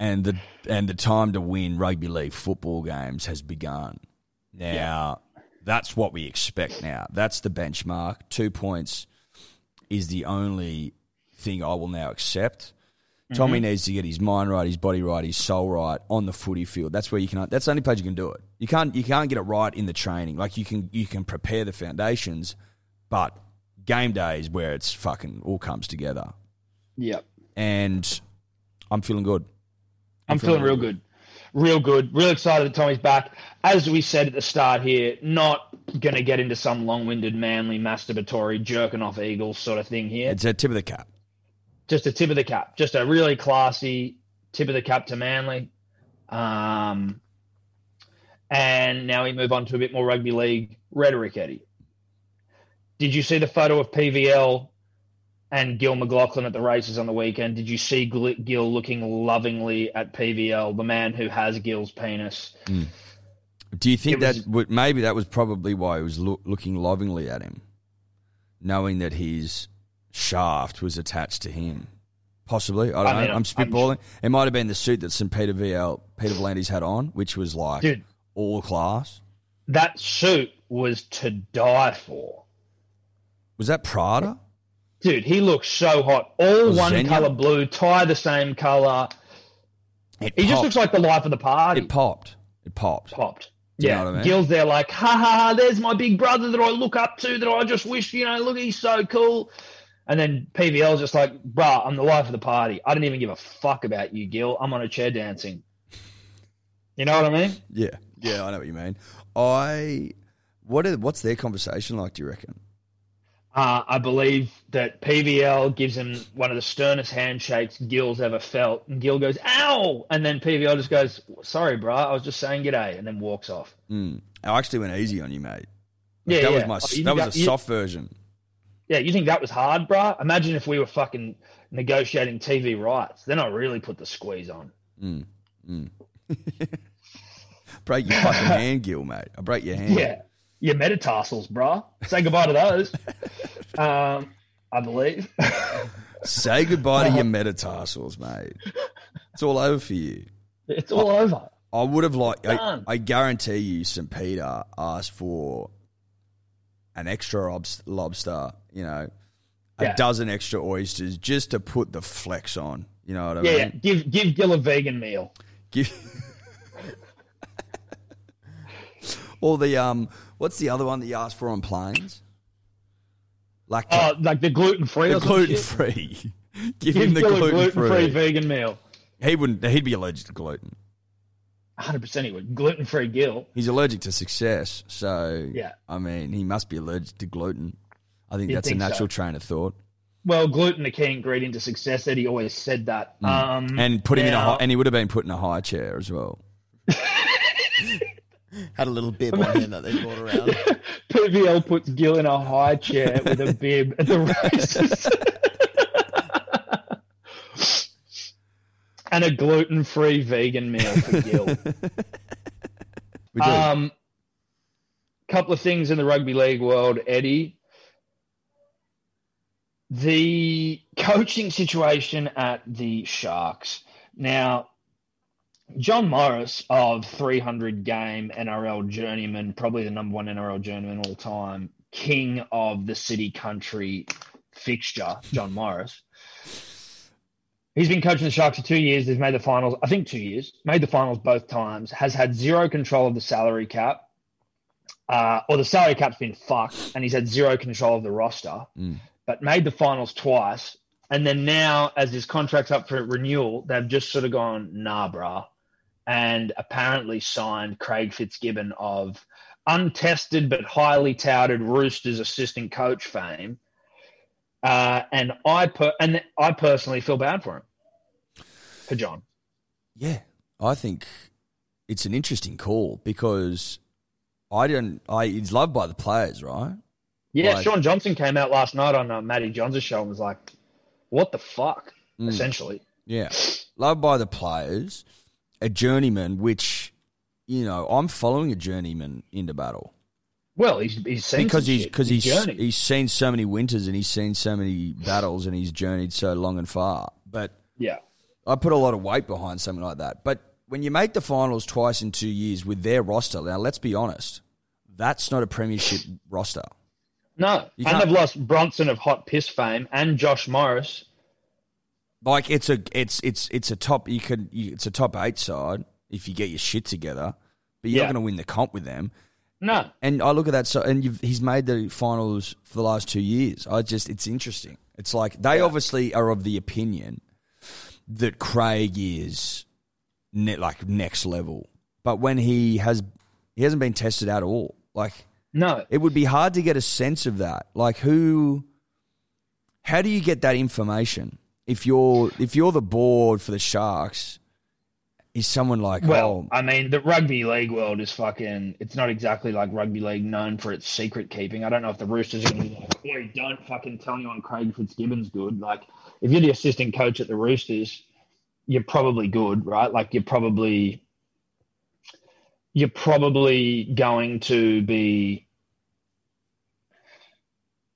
and the time to win rugby league football games has begun. Now, that's what we expect now. That's the benchmark. 2 points is the only thing I will now accept. Tommy needs to get his mind right, his body right, his soul right on the footy field. That's where you can. That's the only place you can do it. You can't get it right in the training. Like, you can prepare the foundations, but game day is where it's fucking all comes together. Yep. And I'm feeling good. I'm feeling real good. Real excited that Tommy's back. As we said at the start here, not going to get into some long-winded, manly, masturbatory, jerking off eagles sort of thing here. It's a tip of the cap. just a tip of the cap, just a really classy tip of the cap to Manly. And now we move on to a bit more rugby league rhetoric, Eddie. Did you see the photo of PVL and Gil McLaughlin at the races on the weekend? Did you see Gil looking lovingly at PVL, the man who has Gil's penis? Mm. Do you think maybe that was probably why he was looking lovingly at him, knowing that his shaft was attached to him? Possibly. I don't know. I'm spitballing. It might have been the suit that Peter Vlandys had on, which was like all class. That suit was to die for. Was that Prada? Dude, he looks so hot. All one colour blue, tie the same colour. He just looks like the life of the party. It popped. Yeah. You know what I mean? Gil's there like, ha, there's my big brother that I look up to, that I just wish, look, he's so cool. And then PVL's just like, bruh, I'm the life of the party. I don't even give a fuck about you, Gil. I'm on a chair dancing. You know what I mean? Yeah. Yeah, I know what you mean. What's their conversation like, do you reckon? I believe that PVL gives him one of the sternest handshakes Gil's ever felt. And Gil goes, ow! And then PVL just goes, sorry, bro, I was just saying g'day, and then walks off. Mm. I actually went easy on you, mate. Like, yeah, that was a soft version. Yeah, you think that was hard, bro? Imagine if we were fucking negotiating TV rights. Then I really put the squeeze on. Mm. Mm. Break your fucking hand, Gil, mate. I break your hand. Yeah. Your metatarsals, brah. Say goodbye to those, I believe. Say goodbye to your metatarsals, mate. It's all over for you. It's all over. I would have liked – I guarantee you St. Peter asked for an extra lobster, a dozen extra oysters just to put the flex on. You know what I mean? Yeah, give Gil a vegan meal. Or the what's the other one that you asked for on planes? Like the gluten-free. The gluten-free. Give him the gluten-free vegan meal. He wouldn't. He'd be allergic to gluten. 100% he would. Gluten-free Gil. He's allergic to success, so yeah. I mean, he must be allergic to gluten. I think that's a natural train of thought. Well, gluten, a key ingredient to success. Eddie always said that. Mm. And put him and he would have been put in a high chair as well. Had a little bib on him that they brought around. Yeah. PVL puts Gil in a high chair with a bib at the races. And a gluten-free vegan meal for Gil. We do. Couple of things in the rugby league world, Eddie. The coaching situation at the Sharks. Now, John Morris of 300-game NRL journeyman, probably the number one NRL journeyman all time, king of the city country fixture, John Morris. He's been coaching the Sharks for 2 years. He's made the finals, I think 2 years, made the finals both times, has had zero control of the salary cap, or the salary cap's been fucked, and he's had zero control of the roster, but made the finals twice. And then now, as his contract's up for renewal, they've just sort of gone, nah, brah. And apparently signed Craig Fitzgibbon of untested but highly touted Roosters assistant coach fame. And I personally feel bad for him, for John. Yeah, I think it's an interesting call because he's loved by the players, right? Yeah, like, Sean Johnson came out last night on Matty Johns' show and was like, what the fuck, essentially. Yeah, loved by the players. A journeyman, which, I'm following a journeyman into battle. Well, he's seen because he's seen so many winters and he's seen so many battles and he's journeyed so long and far. But yeah, I put a lot of weight behind something like that. But when you make the finals twice in 2 years with their roster, now let's be honest, that's not a premiership roster. No, and they've lost Bronson of hot piss fame and Josh Morris. Like it's a top eight side if you get your shit together, but you're not going to win the comp with them. No, and I look at that. So and he's made the finals for the last 2 years. It's interesting. It's like they obviously are of the opinion that Craig is next level, but when he hasn't been tested at all. Like no, it would be hard to get a sense of that. Like how do you get that information? if you're the board for the Sharks, is someone like, well, I mean, the rugby league world is fucking, it's not exactly like rugby league known for its secret keeping. I don't know if the Roosters are going to be like, boy, don't fucking tell anyone Craig Fitzgibbon's good. Like, if you're the assistant coach at the Roosters, you're probably good, right? Like, you're probably going to be,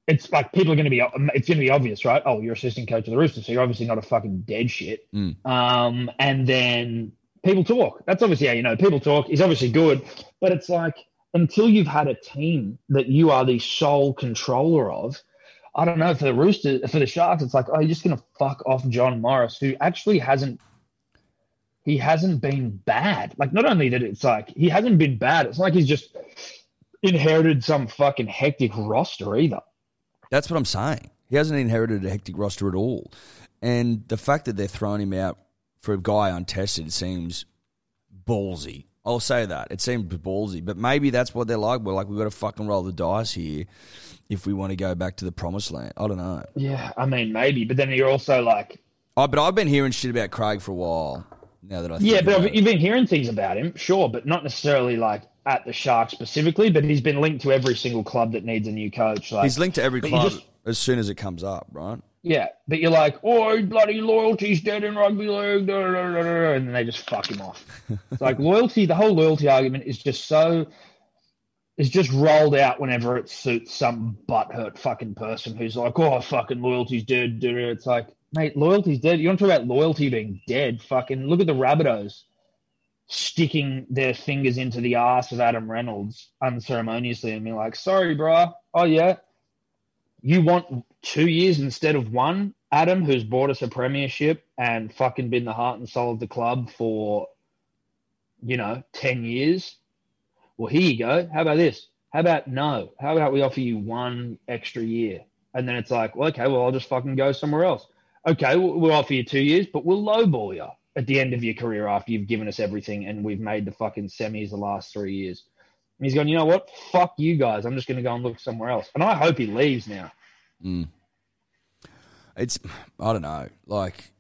it's like people are going to be, it's going to be obvious, right? Oh, you're assistant coach of the Roosters, so you're obviously not a fucking dead shit. Mm. And then people talk. That's obviously how you know. People talk. He's obviously good. But it's like, until you've had a team that you are the sole controller of, I don't know, for the Sharks, it's like, oh, you're just going to fuck off John Morris, who actually hasn't been bad. Like, not only that, it's like, he hasn't been bad. It's like he's just inherited some fucking hectic roster either. That's what I'm saying. He hasn't inherited a hectic roster at all. And the fact that they're throwing him out for a guy untested seems ballsy. I'll say that. It seems ballsy. But maybe that's what they're like. We're like, we've got to fucking roll the dice here if we want to go back to the promised land. I don't know. Yeah, I mean, maybe. But then you're also like... Oh, but I've been hearing shit about Craig for a while now that I think you've been hearing things about him, sure, but not necessarily like... at the Sharks specifically, but he's been linked to every single club that needs a new coach. Like, he's linked to every club as soon as it comes up, right? Yeah, but you're like, oh, bloody loyalty's dead in rugby league, and then they just fuck him off. It's like loyalty, the whole loyalty argument is just rolled out whenever it suits some butthurt fucking person who's like, oh, fucking loyalty's dead. It's like, mate, loyalty's dead. You want to talk about loyalty being dead? Fucking look at the Rabbitohs. Sticking their fingers into the ass of Adam Reynolds unceremoniously and being like, sorry, bro. Oh, yeah. You want 2 years instead of one? Adam, who's bought us a premiership and fucking been the heart and soul of the club for, 10 years. Well, here you go. How about this? How about no? How about we offer you one extra year? And then it's like, well, okay, well, I'll just fucking go somewhere else. Okay, we'll offer you 2 years, but we'll lowball you at the end of your career after you've given us everything and we've made the fucking semis the last 3 years. And he's going, you know what? Fuck you guys. I'm just going to go and look somewhere else. And I hope he leaves now. Mm. It's, I don't know. Like,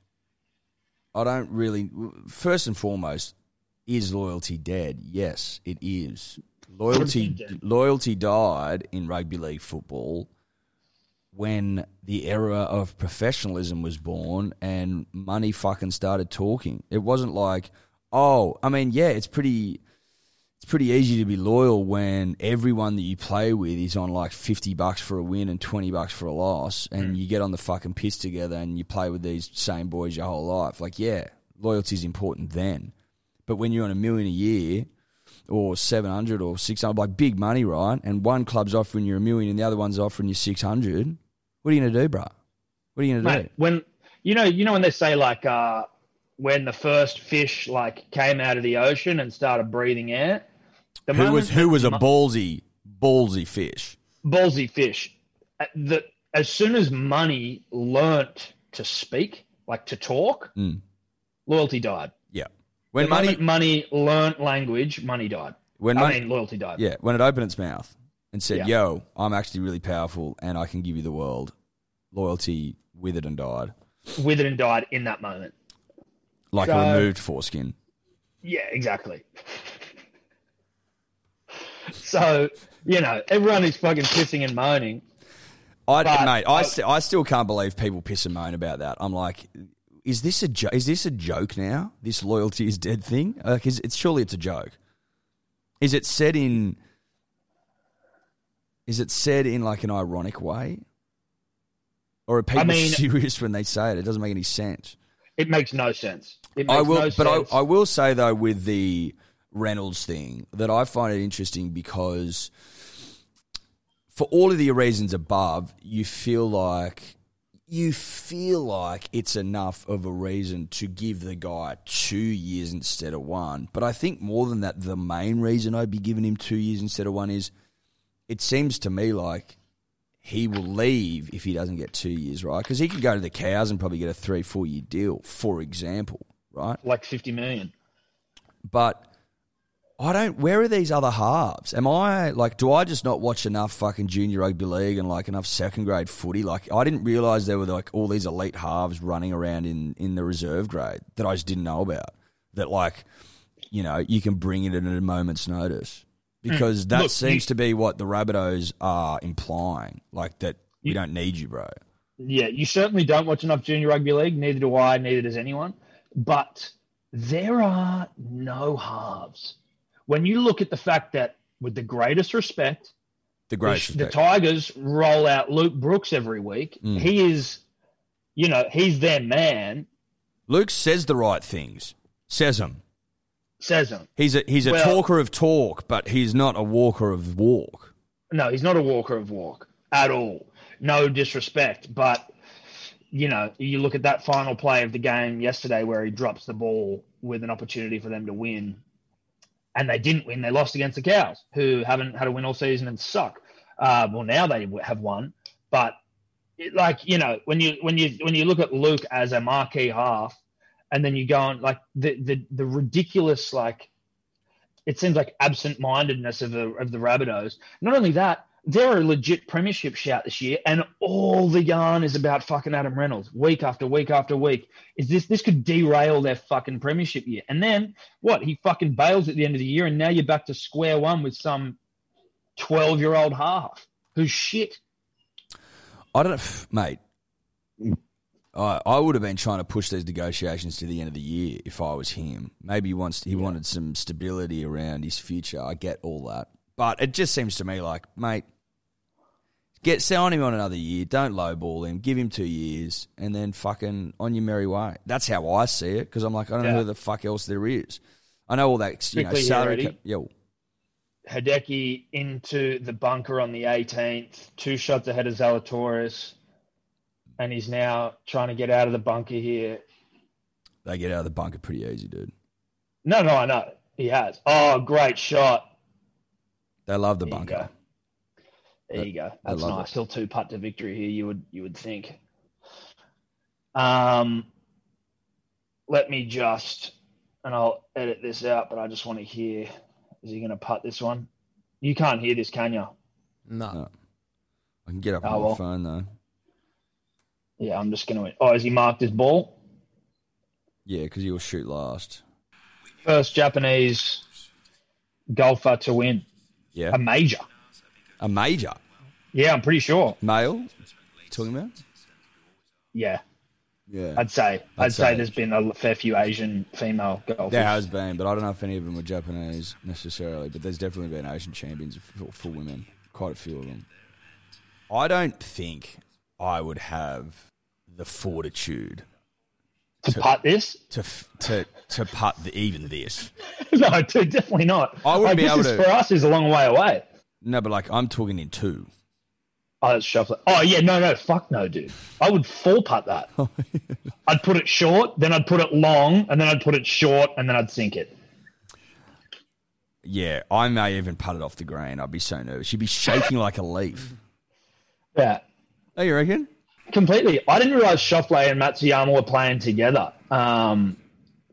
I don't really, first and foremost, is loyalty dead? Yes, it is. Loyalty died in rugby league football when the era of professionalism was born and money fucking started talking. It wasn't like, oh, I mean, yeah, it's pretty easy to be loyal when everyone that you play with is on like $50 for a win and $20 for a loss, and you get on the fucking piss together and you play with these same boys your whole life. Like, yeah, loyalty is important then. But when you're on $1 million a year or 700 or 600, like big money, right? And one club's offering you $1 million and the other one's offering you 600, what are you going to do, bro? What are you going to do? When you know when they say like when the first fish like came out of the ocean and started breathing air, who was a ballsy fish? Ballsy fish. As soon as money learnt to speak, like to talk, loyalty died. Yeah. When money learnt language, money died. Loyalty died. Yeah. When it opened its mouth and said, yo, I'm actually really powerful and I can give you the world. Loyalty withered and died. Withered and died in that moment. Like a removed foreskin. Yeah, exactly. So, everyone is fucking pissing and moaning. I still can't believe people piss and moan about that. I'm like, is this a joke now? This loyalty is dead thing? Like, surely it's a joke. Is it said in like an ironic way? Or are people serious when they say it? It doesn't make any sense. It makes no sense. I will say, though, with the Reynolds thing, that I find it interesting because for all of the reasons above, you feel like it's enough of a reason to give the guy 2 years instead of one. But I think more than that, the main reason I'd be giving him 2 years instead of one is it seems to me like he will leave if he doesn't get 2 years, right? Because he could go to the Cows and probably get a 3-4 year deal, for example, right? Like $50 million. But I don't, where are these other halves? Am I, like, do I just not watch enough fucking junior rugby league and, like, enough second grade footy? Like, I didn't realise there were, like, all these elite halves running around in the reserve grade that I just didn't know about. That, like, you know, you can bring it in at a moment's notice. Because that seems to be what the Rabbitohs are implying. Like, that we don't need you, bro. Yeah, you certainly don't watch enough junior rugby league. Neither do I, neither does anyone. But there are no halves. When you look at the fact that, with the greatest respect, the Tigers roll out Luke Brooks every week. Mm. He is, you know, he's their man. Luke says the right things. Says them. He's a talker of talk, but he's not a walker of walk. No, he's not a walker of walk at all. No disrespect, but, you know, you look at that final play of the game yesterday where he drops the ball with an opportunity for them to win. And they didn't win. They lost against the Cows, who haven't had a win all season and suck. Well, now they have won. But, when you look at Luke as a marquee half, and then you go on, like, the ridiculous, like, it seems like absent-mindedness of the Rabbitohs. Not only that, they're a legit premiership shout this year, and all the yarn is about fucking Adam Reynolds week after week after week. This could derail their fucking premiership year. And then, what, he fucking bails at the end of the year, and now you're back to square one with some 12-year-old half who's shit. I don't know, mate. I would have been trying to push those negotiations to the end of the year if I was him. Maybe he wanted some stability around his future. I get all that. But it just seems to me like, mate, sign him on another year. Don't lowball him. Give him 2 years, and then fucking on your merry way. That's how I see it, because I'm like, I don't know who the fuck else there is. I know all that, you know, salary cap. Yo. Hideki into the bunker on the 18th, 2 shots ahead of Zalatoris, and he's now trying to get out of the bunker here. They get out of the bunker pretty easy, dude. No, I know. He has. Oh, great shot. They love the bunker. There you go. That's nice. Still 2-putt to victory here, you would think. Let me just, and I'll edit this out, but I just want to hear, is he going to putt this one? You can't hear this, can you? No. I can get up on the phone, though. Yeah, I'm just going to, has he marked his ball? Yeah, because he'll shoot last. First Japanese golfer to win. Yeah. A major? Yeah, I'm pretty sure. Male? Talking about? Yeah. I'd say there's been a fair few Asian female golfers. There has been, but I don't know if any of them were Japanese necessarily, but there's definitely been Asian champions for women. Quite a few of them. I don't think I would have the fortitude to putt this? To putt even this. No, dude, definitely not. I wouldn't be able to. For us, is a long way away. No, but like I'm talking in 2. Oh, that's Schauffele. Oh, yeah, no, fuck no, dude. I would 4-putt that. I'd put it short, then I'd put it long, and then I'd put it short, and then I'd sink it. Yeah, I may even putt it off the green. I'd be so nervous. She'd be shaking like a leaf. Yeah. Oh, you reckon? Completely. I didn't realize Schauffele and Matsuyama were playing together.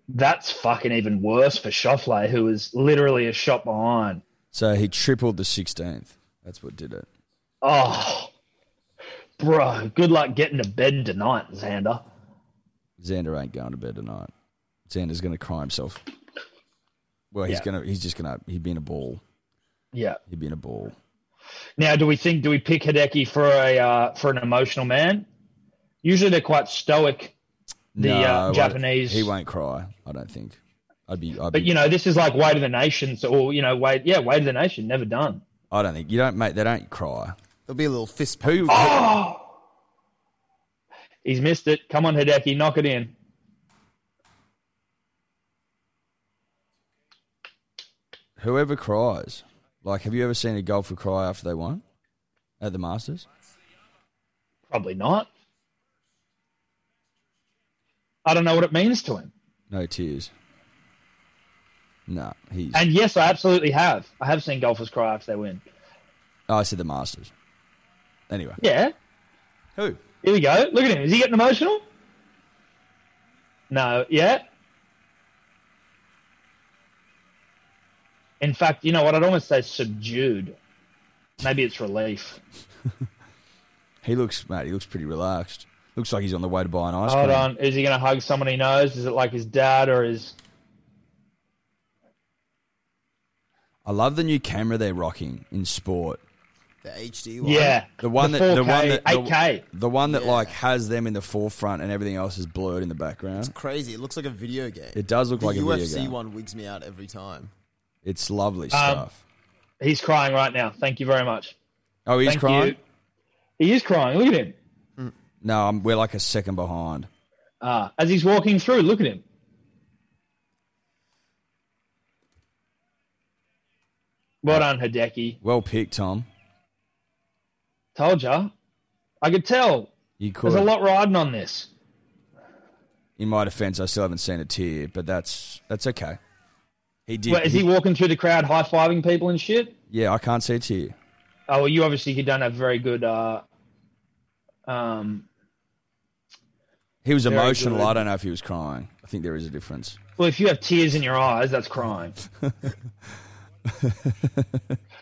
That's fucking even worse for Schauffele, who was literally a shot behind. So he tripled the 16th. That's what did it. Oh, bro. Good luck getting to bed tonight, Xander. Xander ain't going to bed tonight. Xander's going to cry himself. Well, he'd be in a ball. Yeah. He'd be in a ball. Now, do we pick Hideki for an emotional man? Usually they're quite stoic. Japanese. He won't cry, I don't think. But you know, this is like Way to the Nation, Way to the Nation, never done. I don't think they don't cry. There'll be a little fist poo. Oh! He's missed it. Come on, Hideki, knock it in. Whoever cries. Like, have you ever seen a golfer cry after they won at the Masters? Probably not. I don't know what it means to him. No tears. No, he's... And yes, I absolutely have. I have seen golfers cry after they win. Oh, I see the Masters. Anyway. Yeah. Who? Here we go. Look at him. Is he getting emotional? No. Yeah. In fact, you know what? I'd almost say subdued. Maybe it's relief. He looks, mate, he looks pretty relaxed. Looks like he's on the way to buy an ice cream. Hold on. Is he going to hug someone he knows? Is it like his dad or his... I love the new camera they're rocking in sport. The HD one. Yeah. The one the 4K, that 8K. The one that like has them in the forefront and everything else is blurred in the background. It's crazy. It looks like a video game. It does look like a video game. The UFC one wigs me out every time. It's lovely stuff. He's crying right now. Thank you very much. Oh, he's crying? He is crying. Look at him. Mm. No, we're like a second behind. As he's walking through, look at him. Well done, Hideki. Well picked, Tom. Told ya. I could tell. You could. There's a lot riding on this. In my defense, I still haven't seen a tear, but that's okay. He did. Wait, is he walking through the crowd high-fiving people and shit? Yeah, I can't see a tear. Oh, well, you obviously don't have very good... he was emotional. Good. I don't know if he was crying. I think there is a difference. Well, if you have tears in your eyes, that's crying.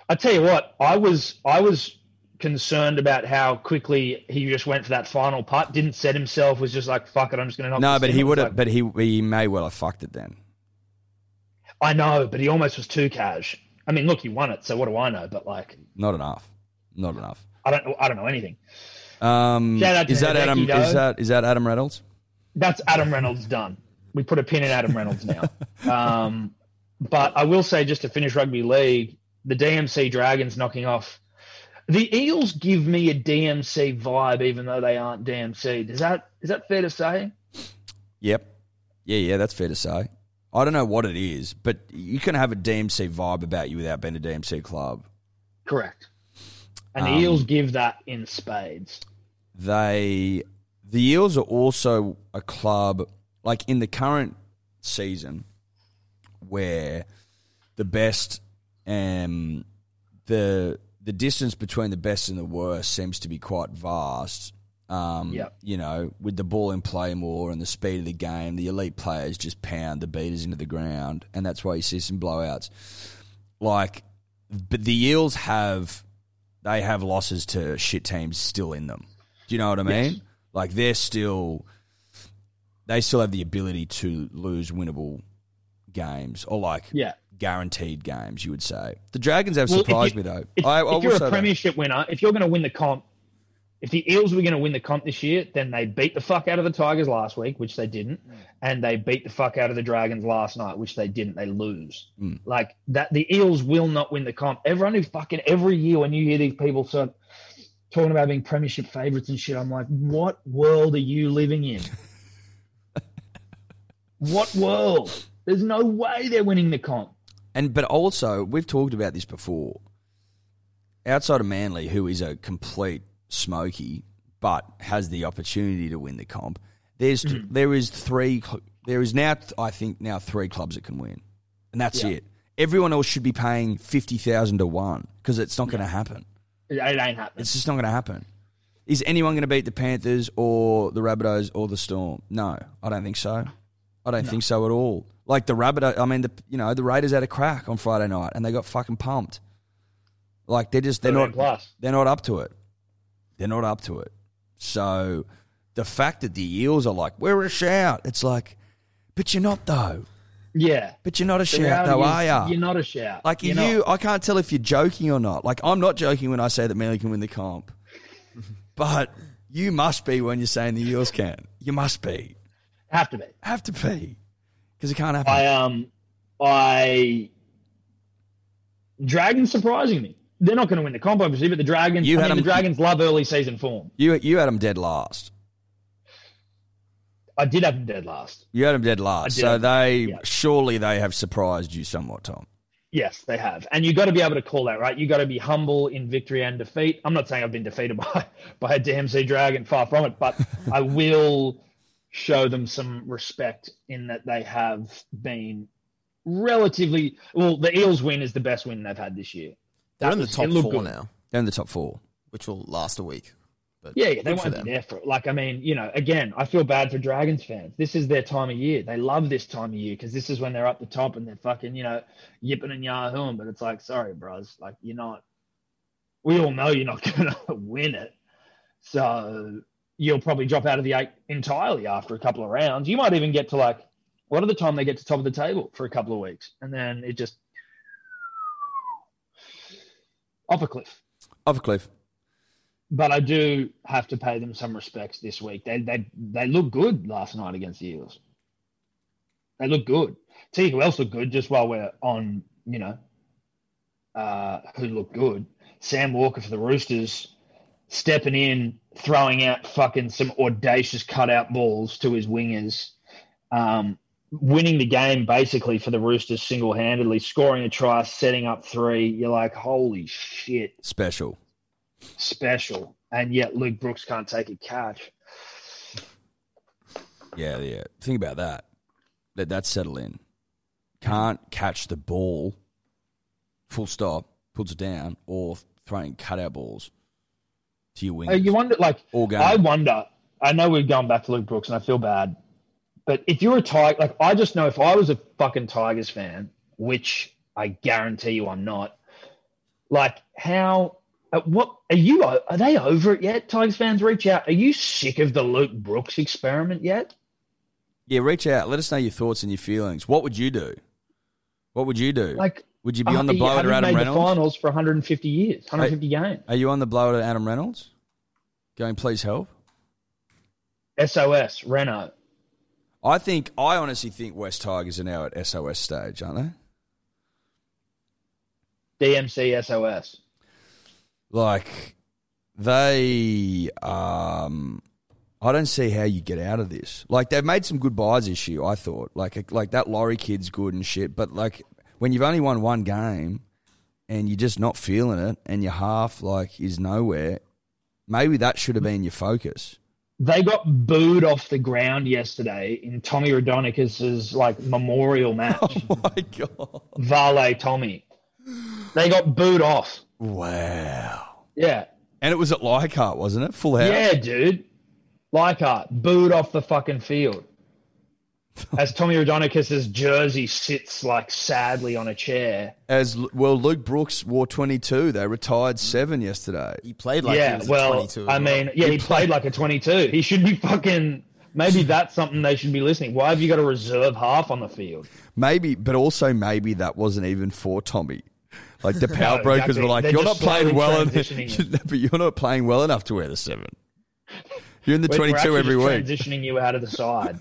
I tell you what, I was concerned about how quickly he just went for that final putt, didn't set himself, was just like, fuck it, I'm just going to knock. No, but he would have. Like, but he may well have fucked it then. I know, but he almost was too cash. I mean, look, he won it, so what do I know? But like, not enough. I don't know anything. Is that Adam Reynolds? That's Adam Reynolds done. We put a pin in Adam Reynolds now. But I will say, just to finish rugby league, the DMC Dragons knocking off the Eels give me a DMC vibe, even though they aren't DMC. Is that fair to say? Yep. Yeah, that's fair to say. I don't know what it is, but you can have a DMC vibe about you without being a DMC club. Correct. And the Eels give that in spades. The Eels are also a club, like in the current season, where the best and the distance between the best and the worst seems to be quite vast. You know, with the ball in play more and the speed of the game, the elite players just pound the beaters into the ground, and that's why you see some blowouts. Like, but the Eels have losses to shit teams still in them. Do you know what I mean? Yes. Like they still have the ability to lose winnable games or guaranteed games, you would say. The Dragons have surprised me though. If you're a premiership winner, if you're going to win the comp, if the Eels were going to win the comp this year, then they beat the fuck out of the Tigers last week, which they didn't, and they beat the fuck out of the Dragons last night, which they didn't. They lose. Like that, the Eels will not win the comp. Everyone who fucking every year when you hear these people start talking about being premiership favourites and shit, I'm like, what world are you living in? What world? There's no way they're winning the comp. But also, we've talked about this before. Outside of Manly, who is a complete smoky, but has the opportunity to win the comp, there is now three clubs that can win. And that's it. Everyone else should be paying $50,000 to one because it's not going to happen. It ain't happening. It's just not going to happen. Is anyone going to beat the Panthers or the Rabbitohs or the Storm? No, I don't think so. I don't think so at all. Like the Rabbitohs, I mean, the Raiders had a crack on Friday night and they got fucking pumped. Like they're not up to it. So the fact that the Eels are like, we're a shout, it's like, but you're not though. Yeah. But you're not a shout though, are ya? You're not a shout. Like I can't tell if you're joking or not. Like I'm not joking when I say that Manly can win the comp, but you must be when you're saying the Eels can. You must be. Have to be. Because it can't happen. Dragons surprising me. They're not going to win the comp, obviously, but the Dragons love early season form. You had them dead last. I did have them dead last. You had them dead last. So surely they have surprised you somewhat, Tom. Yes, they have. And you've got to be able to call that, right? You've got to be humble in victory and defeat. I'm not saying I've been defeated by a DMC Dragon, far from it, but I will... show them some respect in that they have been relatively... Well, the Eels win is the best win they've had this year. They're in the top four now. They're in the top four. Which will last a week. But yeah, they won't be there for it. Like, I mean, you know, again, I feel bad for Dragons fans. This is their time of year. They love this time of year because this is when they're up the top and they're fucking, you know, yipping and yahooing. But it's like, sorry, bros. Like, you're not – we all know you're not going to win it. So you'll probably drop out of the eight entirely after a couple of rounds. You might even get to, like, a lot of the time they get to top of the table for a couple of weeks. And then it just – off a cliff. Off a cliff. But I do have to pay them some respects this week. They looked good last night against the Eels. They looked good. See who else looked good, just while we're on, you know, who looked good. Sam Walker for the Roosters, stepping in, throwing out fucking some audacious cutout balls to his wingers, winning the game basically for the Roosters single-handedly, scoring a try, setting up three. You're like, holy shit. Special, and yet Luke Brooks can't take a catch. Yeah. Think about that. That's settle in. Can't catch the ball, full stop, puts it down, or throwing cutout balls to your wingers. You wonder, like, I wonder, I know we've gone back to Luke Brooks, and I feel bad, but if you're a Tiger, like, I just know if I was a fucking Tigers fan, which I guarantee you I'm not, like, how... Are they over it yet? Tigers fans, reach out. Are you sick of the Luke Brooks experiment yet? Yeah, reach out. Let us know your thoughts and your feelings. What would you do? Like, would you be on the blow to Adam Reynolds? Made the finals for 150 years, 150 games. Are you on the blow to Adam Reynolds? Going, please help. SOS, Renault. I honestly think West Tigers are now at SOS stage, aren't they? DMC SOS. Like, they, I don't see how you get out of this. Like, they've made some good buys this year, I thought. Like that Laurie kid's good and shit. But, like, when you've only won one game and you're just not feeling it and your half, like, is nowhere, maybe that should have been your focus. They got booed off the ground yesterday in Tommy Radonikis's, like, memorial match. Oh, my God. Vale Tommy. They got booed off. Wow. Yeah. And it was at Leichhardt, wasn't it? Full house. Yeah, dude. Leichhardt, booed off the fucking field. As Tommy Radonikis's jersey sits, like, sadly on a chair. As, well, Luke Brooks wore 22. They retired 7 yesterday. He played like he was a 22. I mean, yeah, he played like a 22. He should be fucking... Maybe that's something they should be listening. Why have you got a reserve half on the field? Maybe, but also maybe that wasn't even for Tommy. Like, the power brokers were like, you're not playing well enough, but you're not playing well enough to wear the 7. You're in the 22 every week. Transitioning you out of the side,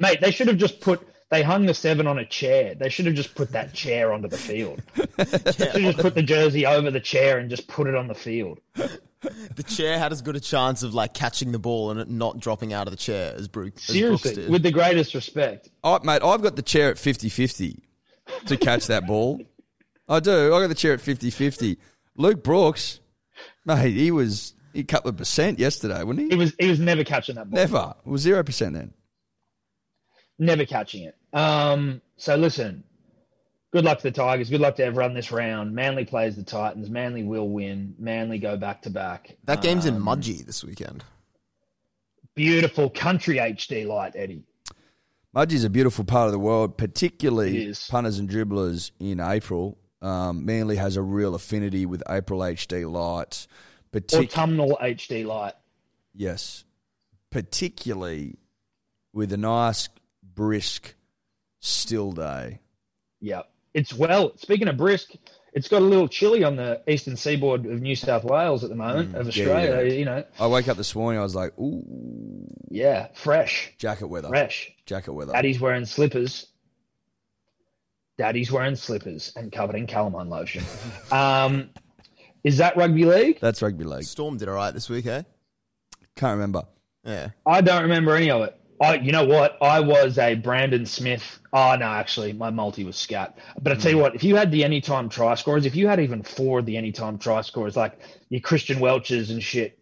mate. They should have just put. They hung the 7 on a chair. They should have just put that chair onto the field. They should have just put the jersey over the chair and just put it on the field. The chair had as good a chance of, like, catching the ball and it not dropping out of the chair as Brooks. Seriously, as Brooks did. With the greatest respect, mate. I've got the chair at 50-50 to catch that ball. I do. I got the chair at 50-50. Luke Brooks, mate, he was a couple of percent yesterday, wasn't he? He was never catching that ball. Never. It was 0% then. Never catching it. So listen, good luck to the Tigers. Good luck to everyone this round. Manly plays the Titans. Manly will win. Manly go back to back. That game's in Mudgee this weekend. Beautiful country HD light, Eddie. Mudgee's a beautiful part of the world, particularly punters and dribblers in April. Manly has a real affinity with April HD light. Autumnal HD light. Yes. Particularly with a nice, brisk, still day. Yeah. Speaking of brisk, it's got a little chilly on the eastern seaboard of New South Wales at the moment, of Australia, you know. I woke up this morning, I was like, ooh. Yeah, fresh. Jacket weather. Daddy's wearing slippers. Daddy's wearing slippers and covered in calamine lotion. Is that rugby league? That's rugby league. Storm did all right this week, eh? Can't remember. Yeah. I don't remember any of it. You know what? I was a Brandon Smith. Oh, no, actually, my multi was scat. But I tell you what, if you had the anytime try scorers, if you had even 4 of the anytime try scorers, like your Christian Welches and shit,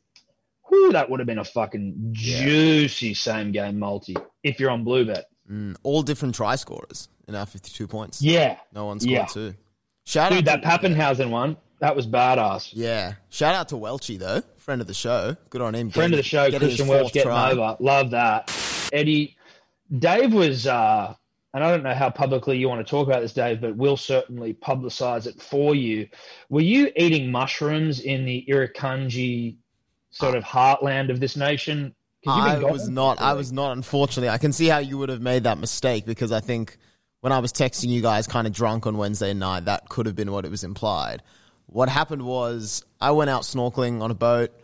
whew, that would have been a fucking juicy same-game multi if you're on Bluebet. All different try scorers in our 52 points. Yeah. No one scored 2. Shout out that Pappenhausen one. That was badass. Yeah. Shout out to Welchie, though. Friend of the show. Good on him. Friend of the show, Christian Welch, getting over. Love that. Eddie, Dave was, and I don't know how publicly you want to talk about this, Dave, but we'll certainly publicize it for you. Were you eating mushrooms in the Irukandji sort of heartland of this nation? I was not, unfortunately. I can see how you would have made that mistake, because I think when I was texting you guys kind of drunk on Wednesday night, that could have been what it was implied. What happened was I went out snorkeling on a boat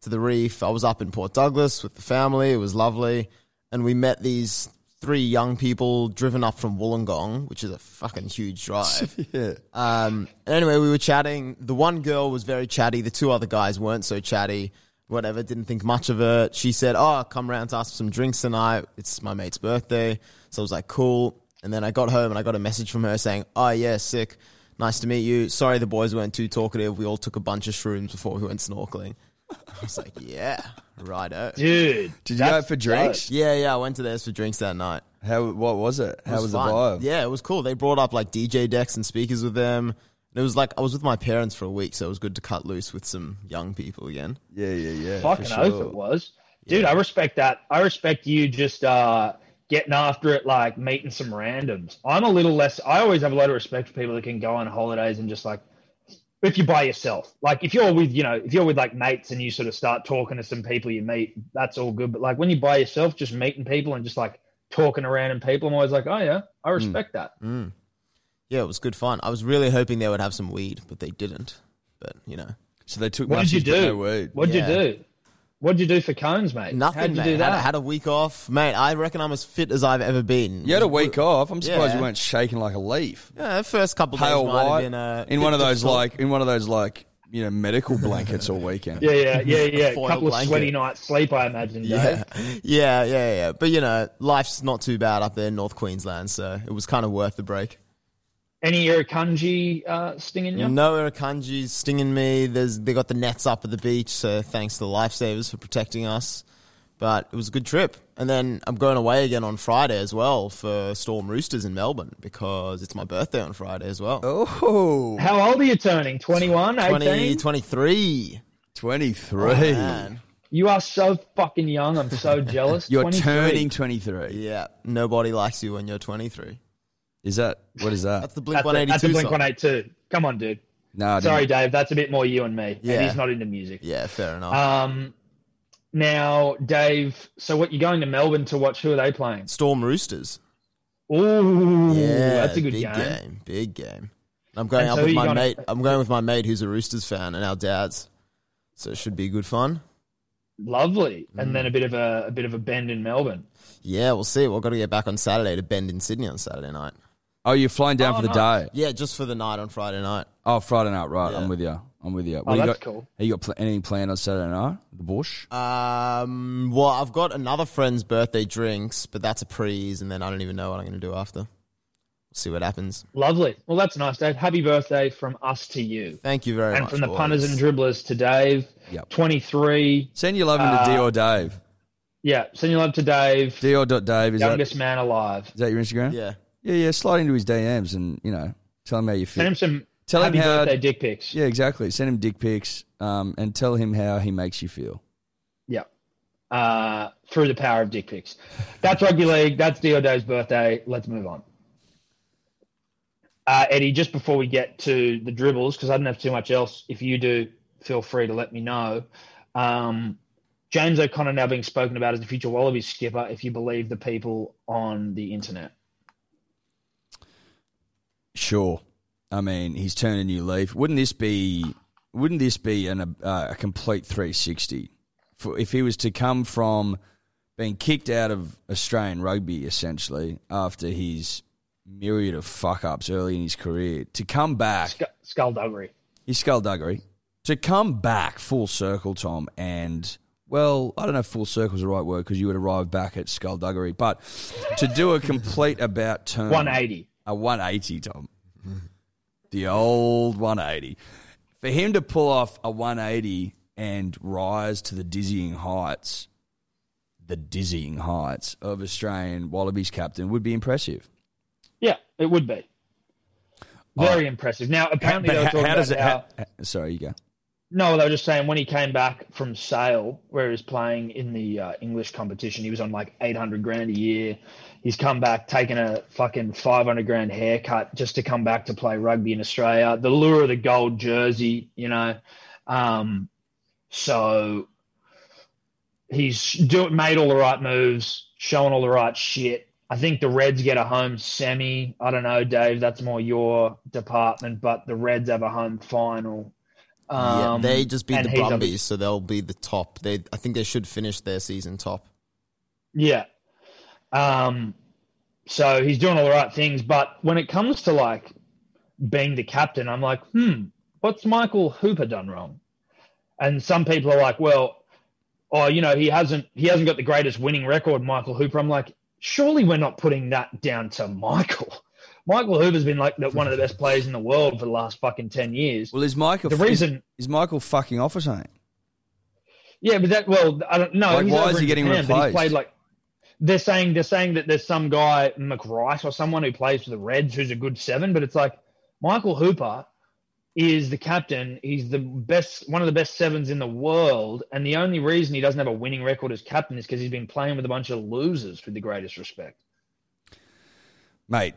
to the reef. I was up in Port Douglas with the family. It was lovely. And we met these three young people driven up from Wollongong, which is a fucking huge drive. Yeah. And anyway, we were chatting. The one girl was very chatty. The two other guys weren't so chatty. Whatever, didn't think much of it. She said, oh, come round to us for some drinks tonight. It's my mate's birthday. So I was like, cool. And then I got home and I got a message from her saying, oh, yeah, sick. Nice to meet you. Sorry the boys weren't too talkative. We all took a bunch of shrooms before we went snorkeling. I was like, yeah, righto. Dude. Did you go for drinks? Yeah, yeah, I went to theirs for drinks that night. What was it? How was the vibe? Yeah, it was cool. They brought up like DJ decks and speakers with them. It was like I was with my parents for a week, so it was good to cut loose with some young people again. Yeah, yeah, yeah. Fucking oath it was. Dude, yeah. I respect that. I respect you just getting after it, like meeting some randoms. I'm a little less – I always have a lot of respect for people that can go on holidays and just like – if you're by yourself. Like if you're with, you know, if you're with like mates and you sort of start talking to some people you meet, that's all good. But like when you're by yourself, just meeting people and just like talking to random people, I'm always like, oh, yeah, I respect that. Mm. Yeah, it was good fun. I was really hoping they would have some weed, but they didn't. But, you know. So they took mushrooms but no weed. What did you do? What did you do for cones, mate? Nothing, How'd you do that? I had a week off. Mate, I reckon I'm as fit as I've ever been. You had a week off? I'm surprised you weren't shaking like a leaf. Yeah, the first couple of days might have been in one of those, like, you know, medical blankets all weekend. Yeah. A couple of sweaty nights sleep, I imagine. Yeah. Yeah. But, you know, life's not too bad up there in North Queensland, so it was kind of worth the break. Any Irukandji stinging you? No Irukandji stinging me. They got the nets up at the beach, so thanks to the lifesavers for protecting us. But it was a good trip. And then I'm going away again on Friday as well for Storm Roosters in Melbourne because it's my birthday on Friday as well. Oh. How old are you turning? 21, 18? 23. 23. Oh, man. You are so fucking young. I'm so jealous. You're 23. Turning 23. Yeah. Nobody likes you when you're 23 What is that? That's the Blink-182 That's the Blink-182. Come on, dude. No, sorry, Dave. That's a bit more you and me. Yeah. And he's not into music. Yeah, fair enough. Now, Dave, so what, you're going to Melbourne to watch? Who are they playing? Storm Roosters. Ooh, yeah, that's a good game. Big game. I'm going out with my mate. I'm going with my mate who's a Roosters fan and our dads. So it should be good fun. Lovely. And then a bit of a bend in Melbourne. Yeah, we'll see. We've got to get back on Saturday to bend in Sydney on Saturday night. Oh, you're flying down for the day? Yeah, just for the night on Friday night. Oh, Friday night, right. Yeah. I'm with you. Well, that's cool. Have you got anything planned on Saturday night? The bush? Well, I've got another friend's birthday drinks, but that's a prees, and then I don't even know what I'm going to do after. We'll see what happens. Lovely. Well, that's nice, Dave. Happy birthday from us to you. Thank you very much, from the punters and dribblers to Dave, 23. Send your love into D or Dave. Yeah, send your love to Dave. D.Dave is youngest man alive. Is that your Instagram? Yeah. Yeah, slide into his DMs and, you know, tell him how you feel. Send him some birthday dick pics. Yeah, exactly. Send him dick pics and tell him how he makes you feel. Yeah. Through the power of dick pics. That's Rugby League. That's D.Dave's birthday. Let's move on. Eddie, just before we get to the dribbles, because I don't have too much else, if you do, feel free to let me know. James O'Connor now being spoken about as the future Wallabies skipper, if you believe the people on the internet. Sure. I mean, he's turned a new leaf. Wouldn't this be a complete 360? If he was to come from being kicked out of Australian rugby, essentially, after his myriad of fuck-ups early in his career, to come back... Skullduggery. His skullduggery. To come back full circle, Tom, and... Well, I don't know if full circle is the right word because you would arrive back at skullduggery, but to do a complete about turn... 180. A 180, Tom. The old 180. For him to pull off a 180 and rise to the dizzying heights of Australian Wallabies captain would be impressive. Yeah, it would be. Very impressive. Now, apparently they were talking about how... Sorry, you go. No, they were just saying when he came back from Sale, where he was playing in the English competition, he was on like 800 grand a year. He's come back, taken a fucking 500 grand haircut just to come back to play rugby in Australia. The lure of the gold jersey, you know. So he's made all the right moves, showing all the right shit. I think the Reds get a home semi. I don't know, Dave, that's more your department, but the Reds have a home final. Yeah, they just beat the Brumbies, so they'll be the top. I think they should finish their season top. Yeah. So he's doing all the right things, but when it comes to, like, being the captain, I'm like, what's Michael Hooper done wrong? And some people are like, well, oh, you know, he hasn't got the greatest winning record, Michael Hooper. I'm like, surely we're not putting that down to Michael. Michael Hooper's been like one of the best players in the world for the last fucking 10 years. Well, is Michael fucking off or something? Yeah, but I don't know. Like, why is he getting replaced? He played like they're saying that there's some guy McWright or someone who plays for the Reds who's a good seven, but it's like Michael Hooper is the captain. He's the best, one of the best sevens in the world, and the only reason he doesn't have a winning record as captain is because he's been playing with a bunch of losers, with the greatest respect. Mate,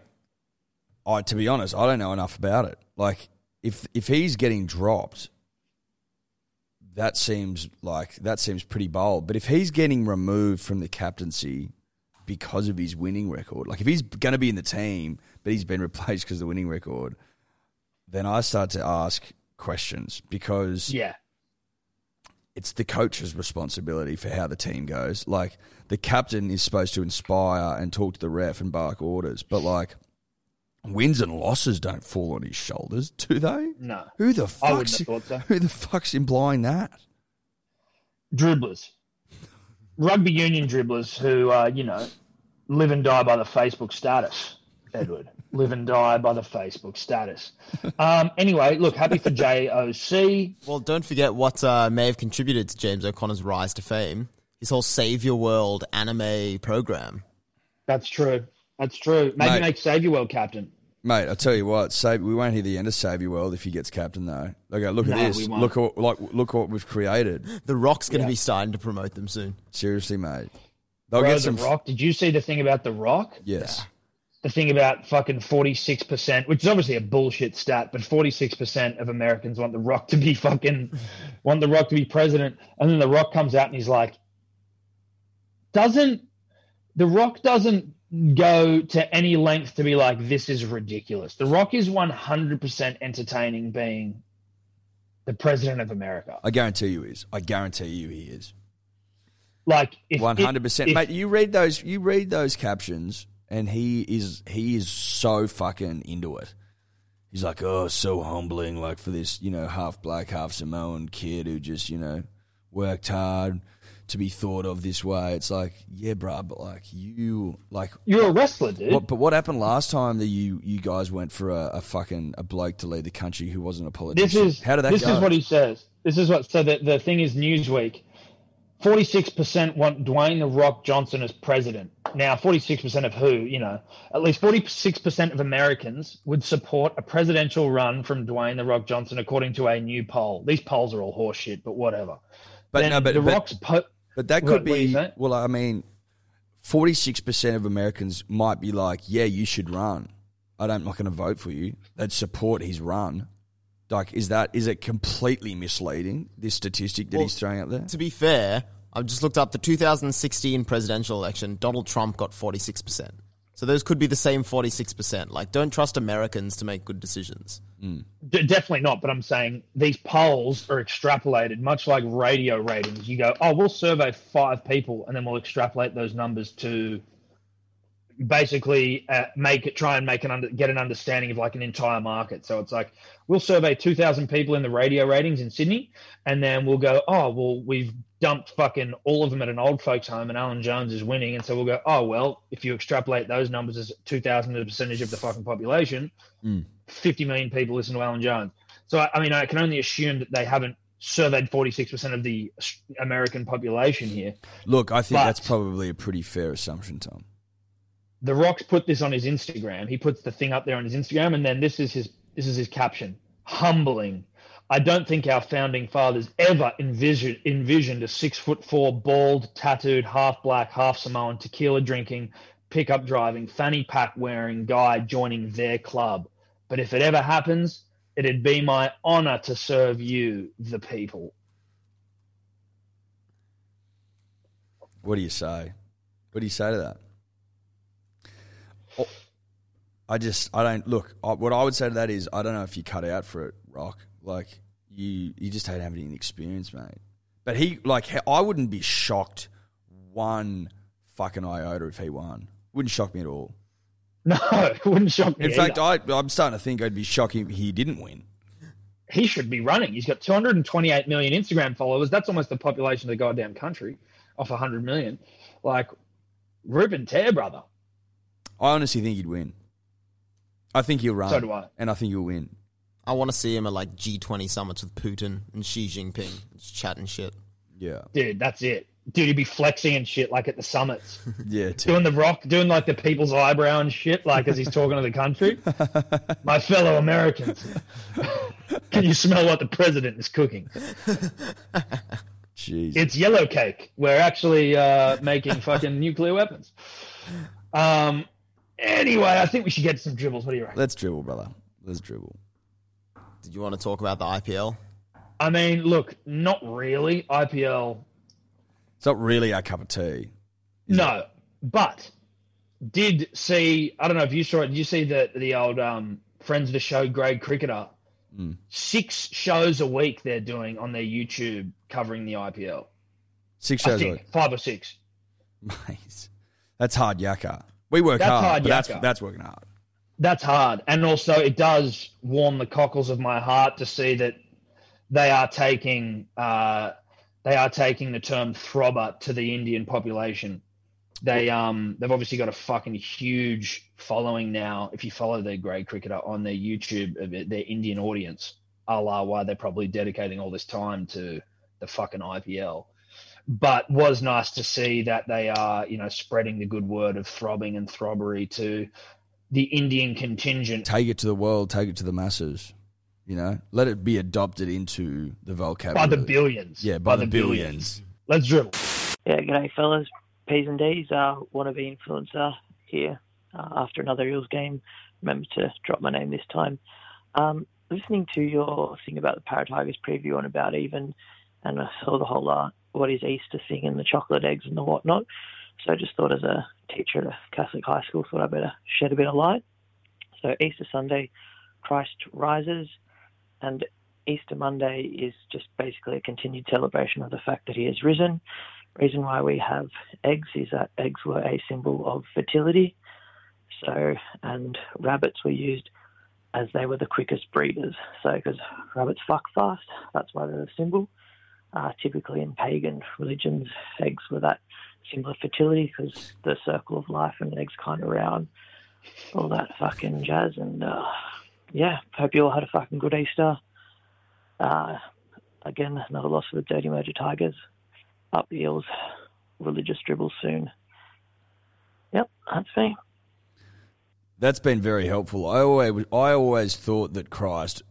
to be honest, I don't know enough about it. Like, if he's getting dropped, that seems pretty bold. But if he's getting removed from the captaincy because of his winning record, like if he's going to be in the team but he's been replaced because of the winning record, then I start to ask questions, because it's the coach's responsibility for how the team goes. Like, the captain is supposed to inspire and talk to the ref and bark orders, but like, wins and losses don't fall on his shoulders, do they? No. Who the fuck's implying that? Dribblers. Rugby union dribblers who, live and die by the Facebook status, Edward. Live and die by the Facebook status. Anyway, look, happy for JOC. Well, don't forget what may have contributed to James O'Connor's rise to fame. His whole Save Your World anime program. That's true. That's true. Maybe make Save Your World captain. Mate, I tell you what, we won't hear the end of Save Your World if he gets captain, though. Okay, look at this. Look what we've created. The Rock's going to be starting to promote them soon. Seriously, mate. They'll get some... The Rock. Did you see the thing about The Rock? Yes. Yeah. The thing about fucking 46%, which is obviously a bullshit stat, but 46% of Americans want The Rock to be president. And then The Rock comes out and he's like, The Rock doesn't go to any length to be like, this is ridiculous. The Rock is 100% entertaining being the president of America. I guarantee you he is. Like, 100%. Mate, you read those captions. And he is so fucking into it. He's like, oh, so humbling, like, for this, half black, half Samoan kid who just, worked hard to be thought of this way. It's like, yeah, bruh, but you're a wrestler, dude. But what happened last time that you guys went for a bloke to lead the country who wasn't a politician? How did that go? This is what he says. So the thing is, Newsweek. 46% want Dwayne "The Rock" Johnson as president. Now, 46% of who, at least 46% of Americans would support a presidential run from Dwayne "The Rock" Johnson, according to a new poll. These polls are all horseshit, but whatever. Well, I mean, 46% of Americans might be like, yeah, you should run. I'm not going to vote for you. They'd support his run. Like, is it completely misleading, this statistic that he's throwing out there? To be fair, I've just looked up the 2016 presidential election. Donald Trump got 46%. So those could be the same 46%. Like, don't trust Americans to make good decisions. Mm. Definitely not, but I'm saying these polls are extrapolated, much like radio ratings. You go, we'll survey 5 people and then we'll extrapolate those numbers to basically get an understanding of like an entire market. So it's like, we'll survey 2,000 people in the radio ratings in Sydney, and then we'll go, we've dumped fucking all of them at an old folks home and Alan Jones is winning. And so we'll go, if you extrapolate those numbers as 2,000 as a percentage of the fucking population, 50 million people listen to Alan Jones. So, I can only assume that they haven't surveyed 46% of the American population here. Look, I think that's probably a pretty fair assumption, Tom. The Rock's put this on his Instagram. He puts the thing up there on his Instagram, and then this is his This is his caption. Humbling. I don't think our founding fathers ever envisioned a 6'4", bald, tattooed, half black, half Samoan, tequila drinking, pickup driving, fanny pack wearing guy joining their club. But if it ever happens, it'd be my honor to serve you, the people. What do you say? What do you say to that? Oh, what I would say to that is, I don't know if you cut out for it, Rock. Like, you just don't have any experience, mate. But I wouldn't be shocked one fucking iota if he won. Wouldn't shock me at all. No, it wouldn't shock me. In fact, I'm starting to think I'd be shocked if he didn't win. He should be running. He's got 228 million Instagram followers. That's almost the population of the goddamn country off 100 million. Like, rip and tear, brother. I honestly think he'd win. I think he'll run. So do I. And I think he'll win. I want to see him at like G20 summits with Putin and Xi Jinping. Just chatting shit. Yeah. Dude, that's it. Dude, he'd be flexing and shit like at the summits. Yeah, too. Doing the Rock, doing like the people's eyebrow and shit like as he's talking to the country. My fellow Americans, can you smell what the president is cooking? Jeez. It's yellow cake. We're actually making fucking nuclear weapons. Anyway, I think we should get some dribbles. What do you reckon? Let's dribble, brother. Let's dribble. Did you want to talk about the IPL? I mean, look, not really. IPL... It's not really our cup of tea. No, but did see... I don't know if you saw it. Did you see the old Friends of the Show, Grade Cricketer? Mm. 6 shows a week they're doing on their YouTube covering the IPL. 6 shows a week? 5 or 6. Mate, that's hard yakka. We work hard, but that's working hard. That's hard. And also it does warm the cockles of my heart to see that they are taking the term throbber to the Indian population. They've obviously got a fucking huge following now. If you follow their Grade Cricketer on their YouTube, their Indian audience, a la why they're probably dedicating all this time to the fucking IPL. But was nice to see that they are, spreading the good word of throbbing and throbbery to the Indian contingent. Take it to the world, take it to the masses. Let it be adopted into the vocabulary. By the billions. Yeah, by the billions. Let's dribble. Yeah, g'day fellas. P's and D's. Wannabe influencer here. After another Eels game, remember to drop my name this time. Listening to your thing about the Para Tigers preview on About Even, and I saw the whole what is Easter thing and the chocolate eggs and the whatnot. So I just thought, as a teacher at a Catholic high school, thought I better shed a bit of light. So Easter Sunday, Christ rises, and Easter Monday is just basically a continued celebration of the fact that he has risen. Reason why we have eggs is that eggs were a symbol of fertility. So, and rabbits were used as they were the quickest breeders. So, because rabbits fuck fast, that's why they're a symbol. Typically in pagan religions, eggs were that symbol of fertility because the circle of life and eggs kind of round, all that fucking jazz. And hope you all had a fucking good Easter. Again, another loss for the Dirty Merger Tigers. Up the Eels, religious dribble soon. Yep, that's me. That's been very helpful. I always thought that Christ,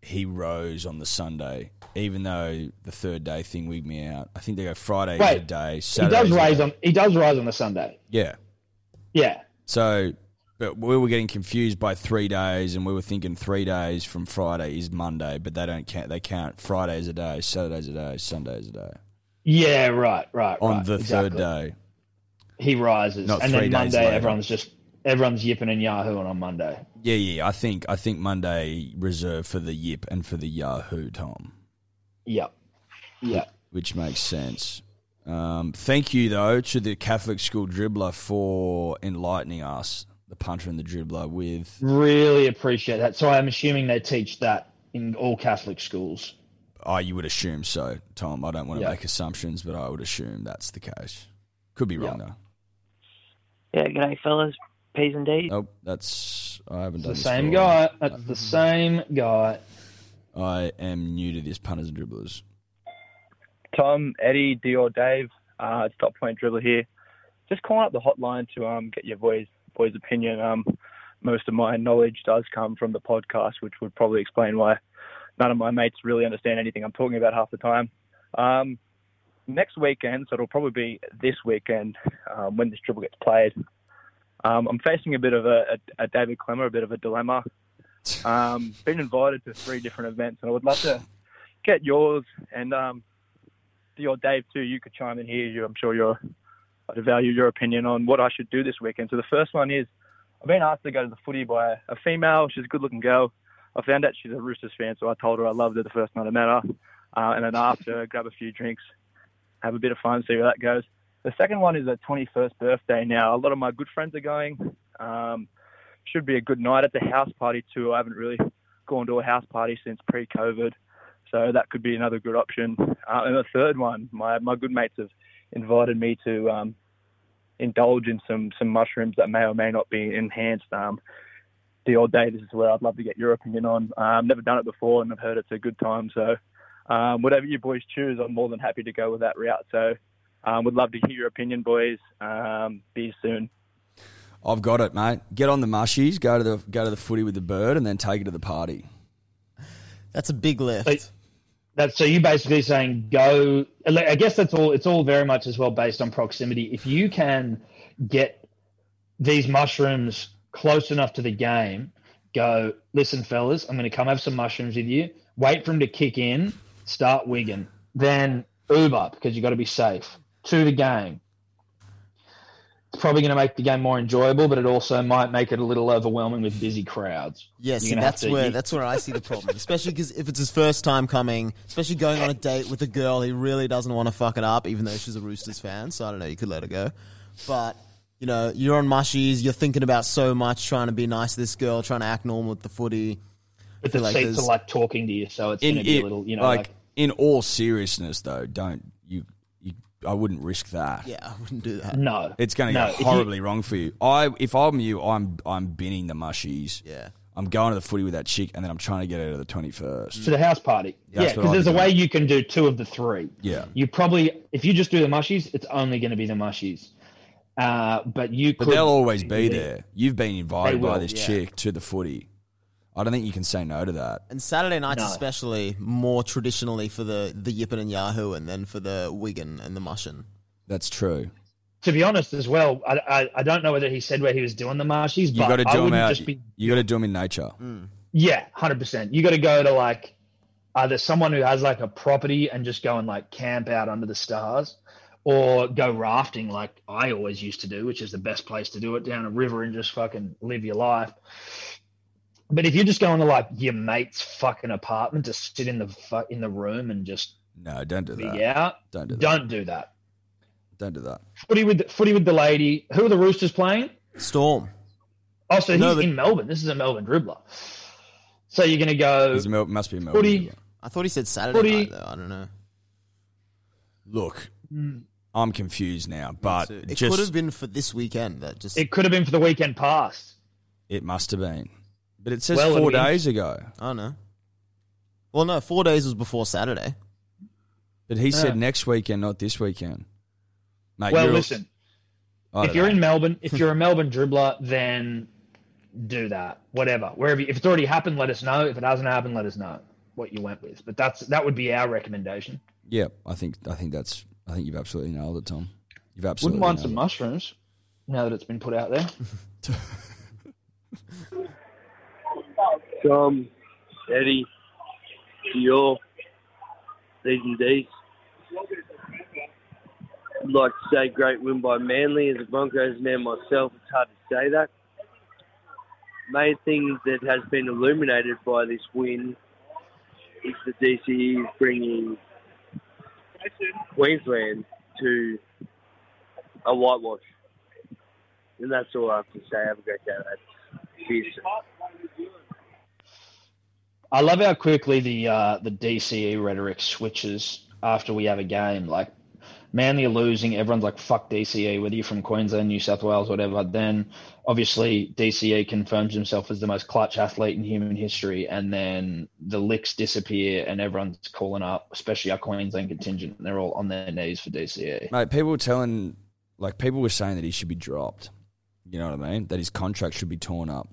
he rose on the Sunday, even though the third day thing wigged me out. I think they go Friday is a day, Saturday. He does rise on the Sunday. Yeah. Yeah. So, but we were getting confused by 3 days, and we were thinking 3 days from Friday is Monday, but they don't count. They count Friday as a day, Saturday as a day, Sunday as a day. Yeah, right. On the third day, he rises, and then Monday everyone's yipping and yahooing on Monday. Yeah. I think Monday reserved for the yip and for the yahoo, Tom. Yeah. Which makes sense. Thank you though to the Catholic school dribbler for enlightening us, the punter and the dribbler. With really appreciate that. So I'm assuming they teach that in all Catholic schools. Oh, you would assume so, Tom. I don't want to make assumptions, but I would assume that's the case. Could be wrong though. Yeah, g'day fellas. P's and D's. Nope, That's the same guy. I am new to this, punters and dribblers. Tom, Eddie, Dior, Dave, it's Top Point Dribbler here. Just calling up the hotline to get your boys' opinion. most of my knowledge does come from the podcast, which would probably explain why none of my mates really understand anything I'm talking about half the time. Next weekend, so it'll probably be this weekend when this dribble gets played, I'm facing a bit of a David Clemmer, a bit of a dilemma. Been invited to 3 different events, and I would love to get yours and your Dave too. You could chime in here. I'm sure I'd value your opinion on what I should do this weekend. So the first one is, I've been asked to go to the footy by a female. She's a good-looking girl. I found out she's a Roosters fan, so I told her I loved her the first night I met her. And then after, grab a few drinks, have a bit of fun, see how that goes. The second one is her 21st birthday now. A lot of my good friends are going. Should be a good night. At the house party too. I haven't really gone to a house party since pre-COVID, so that could be another good option. And the third one, my good mates have invited me to indulge in some mushrooms that may or may not be enhanced. The old day, this is where I'd love to get your opinion on. I've never done it before, and I've heard it's a good time. So whatever you boys choose, I'm more than happy to go with that route. So would love to hear your opinion, boys. Be you soon. I've got it, mate. Get on the mushies, go to the footy with the bird, and then take it to the party. That's a big lift. So you basically saying go. I guess that's all. It's all very much as well based on proximity. If you can get these mushrooms close enough to the game, go. Listen, fellas, I'm going to come have some mushrooms with you. Wait for them to kick in. Start wigging. Then Uber, because you've got to be safe, to the game. It's probably going to make the game more enjoyable, but it also might make it a little overwhelming with busy crowds. Yes, yeah, that's where I see the problem, especially because if it's his first time coming, especially going on a date with a girl, he really doesn't want to fuck it up, even though she's a Roosters fan, so I don't know, you could let her go. But, you know, you're on mushies, you're thinking about so much, trying to be nice to this girl, trying to act normal with the footy. But the seats are like talking to you, so it's going to be a little, you know. Like, in all seriousness, though, don't you... I wouldn't risk that. Yeah, I wouldn't do that. No. It's going to go horribly wrong for you. If I'm you, I'm binning the mushies. Yeah. I'm going to the footy with that chick, and then I'm trying to get out of the 21st. To the house party. Yeah, because there's a way you can do 2 of the 3. Yeah. You probably, if you just do the mushies, it's only going to be the mushies. But they'll always be there. You've been invited by this chick to the footy. I don't think you can say no to that. And Saturday nights especially, more traditionally for the Yippin' and Yahoo and then for the Wigan and the Mushin. That's true. To be honest as well, I don't know whether he said where he was doing the marshies, but you got to do them in nature. Mm. Yeah, 100%. You got to go to like either someone who has like a property and just go and like camp out under the stars, or go rafting like I always used to do, which is the best place to do it, down a river and just fucking live your life. But if you're just going to like your mate's fucking apartment to sit in the room and just don't do that. Yeah, don't do that. Footy with the lady. Who are the Roosters playing? Storm. Oh, so he's in Melbourne. This is a Melbourne dribbler. So you're going to go. Must be a Melbourne. Footy. I thought he said Saturday night though. I don't know. Look. Mm. I'm confused now, but it could have been for this weekend. It could have been for the weekend past. It must have been. But it says 4 days ago. Oh, no. Well, no, 4 days was before Saturday. But he said next weekend, not this weekend. Mate, listen, if you're in Melbourne, if you're a Melbourne dribbler, then do that. Whatever. Wherever. If it's already happened, let us know. If it hasn't happened, let us know what you went with. But that would be our recommendation. Yeah, I think you've absolutely nailed it, Tom. You've absolutely nailed it. Wouldn't mind some mushrooms now that it's been put out there. Tom, Eddie, Dior, P's and D's. I'd like to say great win by Manly. As a Broncos man myself, it's hard to say that. Main thing that has been illuminated by this win is the DCE bringing Queensland to a whitewash. And that's all I have to say. Have a great day, mate. Cheers. I love how quickly the DCE rhetoric switches after we have a game. Like, Manly are losing. Everyone's like, fuck DCE, whether you're from Queensland, New South Wales, whatever. Then, obviously, DCE confirms himself as the most clutch athlete in human history. And then the licks disappear and everyone's calling up, especially our Queensland contingent, and they're all on their knees for DCE. Mate, people were saying that he should be dropped. You know what I mean? That his contract should be torn up.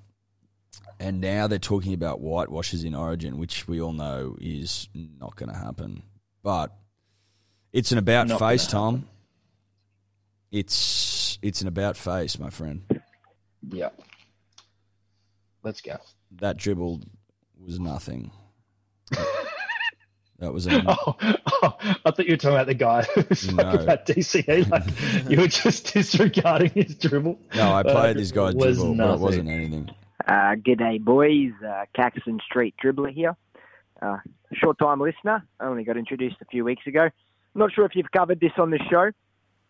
And now they're talking about whitewashes in Origin, which we all know is not going to happen. But it's an about-face, Tom. It's an about-face, my friend. Yeah. Let's go. That dribble was nothing. That was a... Oh, I thought you were talking about the guy who was talking about DCE. Like, you were just disregarding his dribble. No, I played this guy's dribble, but it wasn't anything. G'day, boys. Caxton Street Dribbler here. Short-time listener. I only got introduced a few weeks ago. I'm not sure if you've covered this on the show.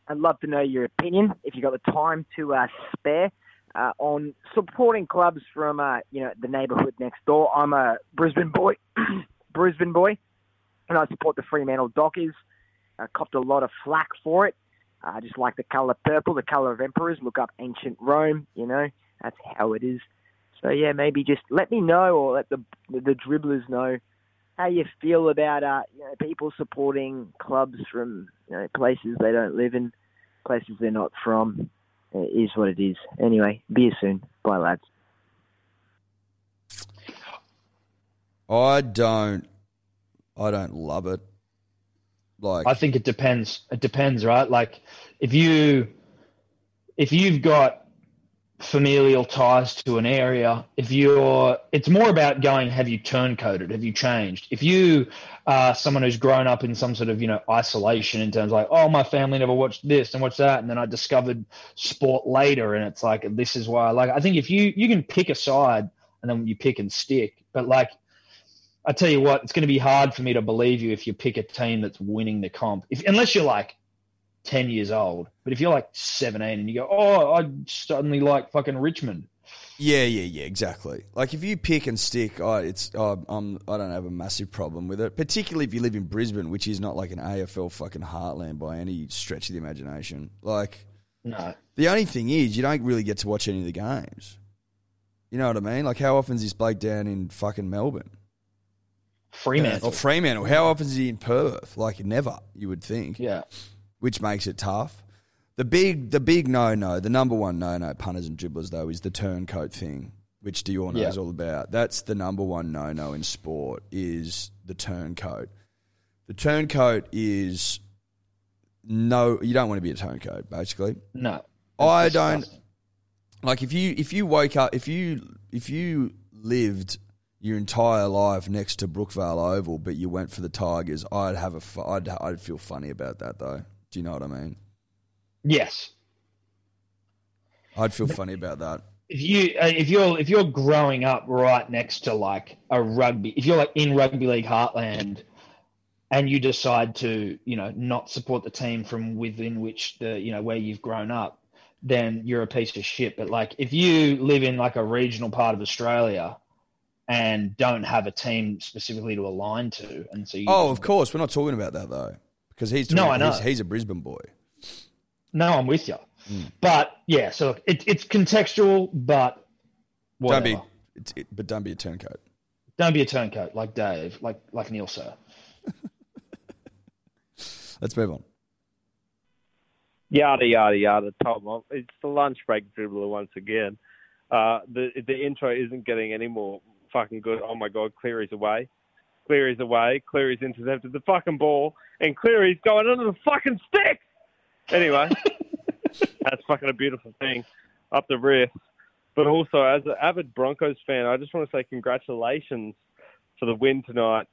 I'd love to know your opinion, if you've got the time to spare, on supporting clubs from the neighbourhood next door. I'm a Brisbane boy, and I support the Fremantle Dockers. I copped a lot of flack for it. I just like the colour purple, the colour of emperors. Look up ancient Rome, that's how it is. So, yeah, maybe just let me know or let the dribblers know how you feel about people supporting clubs from places they don't live in, places they're not from. It is what it is. Anyway, be here soon. Bye, lads. I don't love it. Like, I think it depends. It depends, right? Like, if you've got familial ties to an area, it's more about going, have you turn-coded? Have you changed? If you are someone who's grown up in some sort of, isolation in terms of like, oh, my family never watched this and watched that, and then I discovered sport later, and it's like, this is why. Like, I think if you can pick a side and then you pick and stick, but like, I tell you what, it's going to be hard for me to believe you if you pick a team that's winning the comp, unless you're like 10 years old. But if you're like 17 and you go, oh, I suddenly like fucking Richmond. Yeah, exactly. Like if you pick and stick, I don't have a massive problem with it, particularly if you live in Brisbane, which is not like an AFL fucking heartland by any stretch of the imagination. Like, no. The only thing is you don't really get to watch any of the games. You know what I mean? Like, how often is this Blake down in fucking Melbourne? Fremantle. How often is he in Perth? Like, never, you would think. Yeah. Which makes it tough. The big no-no, the number one no-no, punters and dribblers, though, is the turncoat thing, which Dior knows all about. That's the number one no-no in sport, is the turncoat. The turncoat is you don't want to be a turncoat, basically. No. I don't... Like, if you woke up... If you lived your entire life next to Brookvale Oval, but you went for the Tigers, I'd feel funny about that, though. Do you know what I mean? Yes, I'd feel funny about that. If you're growing up right next to like a rugby, if you're like in rugby league heartland, and you decide to not support the team from within which the where you've grown up, then you're a piece of shit. But like if you live in like a regional part of Australia and don't have a team specifically to align to, and so of course we're not talking about that though. Because he's a Brisbane boy. No, I'm with you. Mm. But, yeah, so it's contextual, but whatever. Don't be a turncoat. Don't be a turncoat like Dave, like Neil, sir. Let's move on. Yada, yada, yada, Tom. It's the lunch break dribbler once again. The intro isn't getting any more fucking good. Oh, my God, Cleary's away. Cleary's away. Cleary's intercepted the fucking ball, and Cleary's going under the fucking stick. Anyway, that's fucking a beautiful thing up the wrist. But also, as an avid Broncos fan, I just want to say congratulations for the win tonight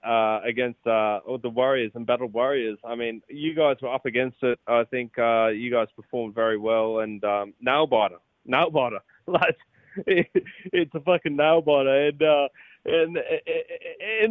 against the Warriors and Battle Warriors. I mean, you guys were up against it. I think you guys performed very well, and nail biter. Like it's a fucking nail biter, and. And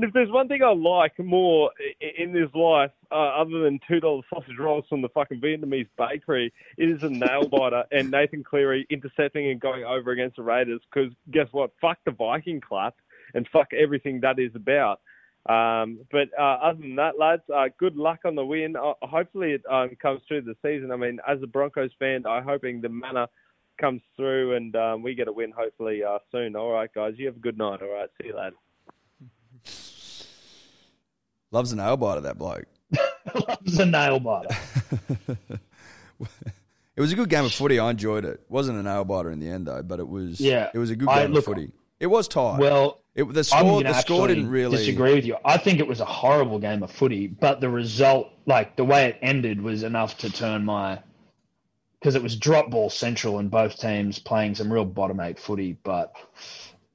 if there's one thing I like more in this life, other than $2 sausage rolls from the fucking Vietnamese bakery, it is a nail biter and Nathan Cleary intercepting and going over against the Raiders. Because guess what? Fuck the Viking clap and fuck everything that is about. But other than that, lads, good luck on the win. Hopefully it comes through the season. I mean, as a Broncos fan, I'm hoping the manner comes through and we get a win hopefully soon. All right, guys, you have a good night. All right, see you later. Loves a nail biter, that bloke. Loves a nail biter. It was a good game of footy. I enjoyed it. Wasn't a nail biter in the end though, but it was a good game of footy. It was tied. Well, the score didn't really disagree with you. I think it was a horrible game of footy, but the result, like the way it ended, was enough to turn my. Because it was drop ball central and both teams playing some real bottom eight footy, but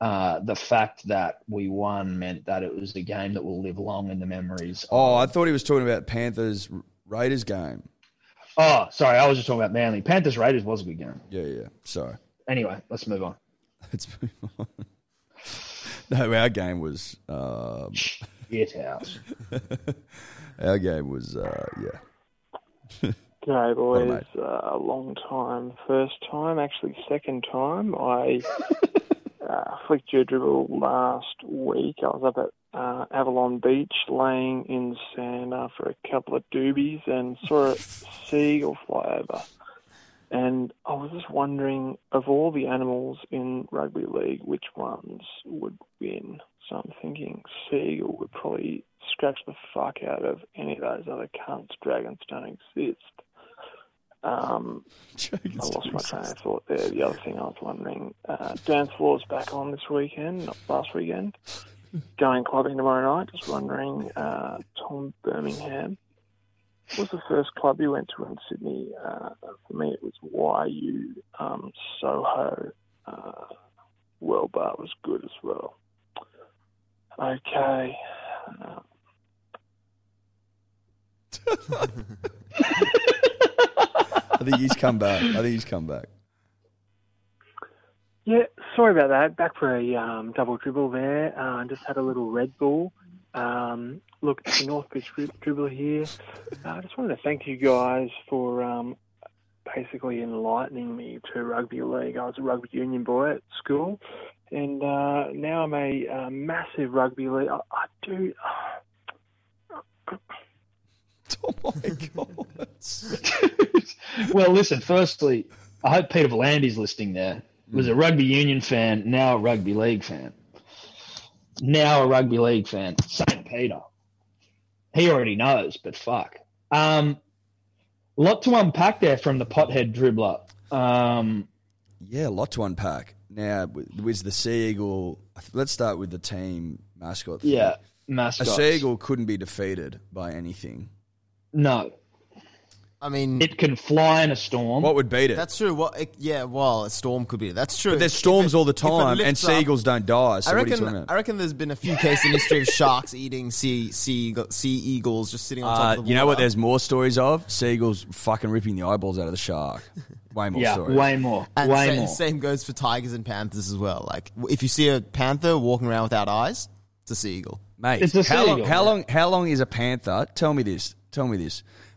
the fact that we won meant that it was a game that will live long in the memories. Oh, I thought he was talking about Panthers-Raiders game. Oh, sorry, I was just talking about Manly. Panthers-Raiders was a good game. Yeah, sorry. Anyway, let's move on. No, our game was... shit house. Our game was, yeah. G'day, boys. A long time, first time, actually second time. I flicked your dribble last week. I was up at Avalon Beach laying in sand after a couple of doobies and saw a seagull fly over. And I was just wondering, of all the animals in rugby league, which ones would win? So I'm thinking seagull would probably scratch the fuck out of any of those other cunts. Dragons don't exist. I lost my train of thought there. The other thing I was wondering, dance floor's back on this weekend, not last weekend. Going clubbing tomorrow night. Just wondering, Tom Birmingham, what was the first club you went to in Sydney? For me, it was YU Soho. World Bar was good as well. Okay. I think he's come back. Yeah, sorry about that. Back for a double dribble there. Just had a little Red Bull. Look, it's the North Beach Dribbler here. I just wanted to thank you guys for basically enlightening me to rugby league. I was a rugby union boy at school, and now I'm a massive rugby league. I do... Oh my God. Well, listen, firstly, I hope Peter Vlandys listening there. Was a rugby union fan, now a rugby league fan. St. Peter. He already knows, but fuck. A lot to unpack there from the pothead dribbler. Yeah, a lot to unpack. Now, with the seagull, let's start with the team mascot thing. Yeah, mascots. A seagull couldn't be defeated by anything. No. I mean... It can fly in a storm. What would beat it? That's true. A storm could beat it. That's true. But there's storms all the time, and seagulls don't die, so I reckon there's been a few cases in history of sharks eating sea eagles just sitting on top of the water. You know what there's more stories of? Seagulls fucking ripping the eyeballs out of the shark. Way more stories. Yeah, way more. And more. Same goes for tigers and panthers as well. Like, if you see a panther walking around without eyes, it's a seagull. Mate, it's a seagull. How long is a panther? Tell me this.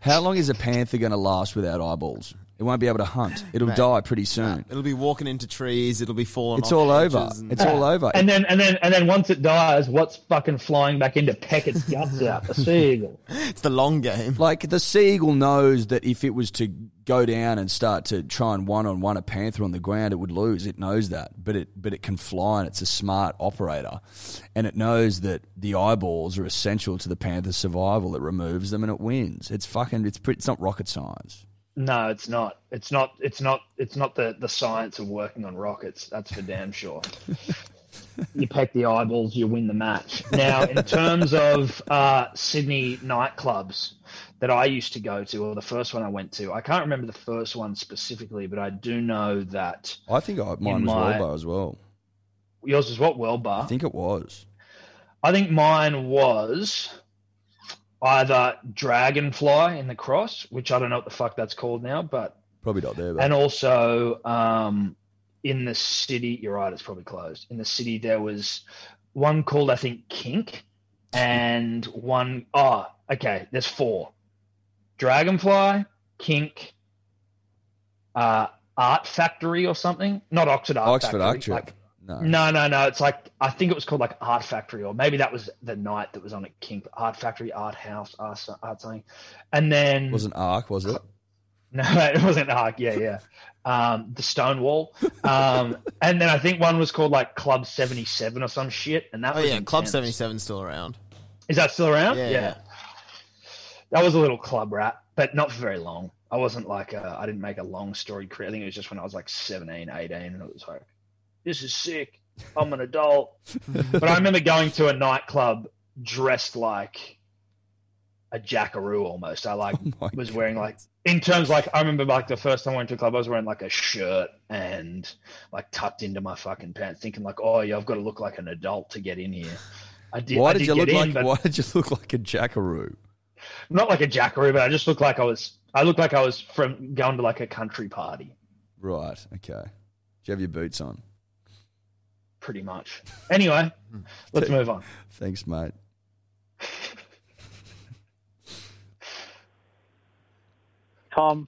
How long is a panther going to last without eyeballs? It won't be able to hunt. It'll die pretty soon. It'll be walking into trees. It'll be falling off. It's all over. It's all over. And then once it dies, what's fucking flying back in to peck its guts out? The seagull. It's the long game. Like, the seagull knows that if it was to go down and start to try and one-on-one a panther on the ground, it would lose. It knows that. But it can fly, and it's a smart operator. And it knows that the eyeballs are essential to the panther's survival. It removes them, and it wins. It's not rocket science. No, it's not. It's not the science of working on rockets. That's for damn sure. You peck the eyeballs, you win the match. Now, in terms of Sydney nightclubs that I used to go to, or the first one I went to, I can't remember the first one specifically, but I do know that... I think mine was World Bar as well. Yours was what? World Bar? I think it was. I think mine was... either Dragonfly in the Cross, which I don't know what the fuck that's called now, but... Probably not there. But... And also in the city... You're right, it's probably closed. In the city, there was one called, I think, Kink, and one... Oh, okay, there's four. Dragonfly, Kink, Art Factory or something. Not Oxford Art Factory. Like, No. It's like, I think it was called like Art Factory, or maybe that was the night that was on at King. Art Factory, Art House, Art something. And then... Wasn't Ark, was it? No, it wasn't Ark. Yeah. The Stonewall. And then I think one was called like Club 77 or some shit. And that was intense. Club 77's still around. Is that still around? Yeah. That was a little club rat, but not for very long. I wasn't like, I didn't make a long story career. I think it was just when I was like 17, 18, and it was like, this is sick. I'm an adult. But I remember going to a nightclub dressed like a jackaroo almost. I was wearing like, in terms like, I remember like the first time I went to a club, I was wearing like a shirt and like tucked into my fucking pants, thinking like, oh yeah, I've got to look like an adult to get in here. Why did you look like a jackaroo? Not like a jackaroo, but I just looked like I was from going to like a country party. Right. Okay. Do you have your boots on? Pretty much. Anyway, let's move on. Thanks, mate. Tom,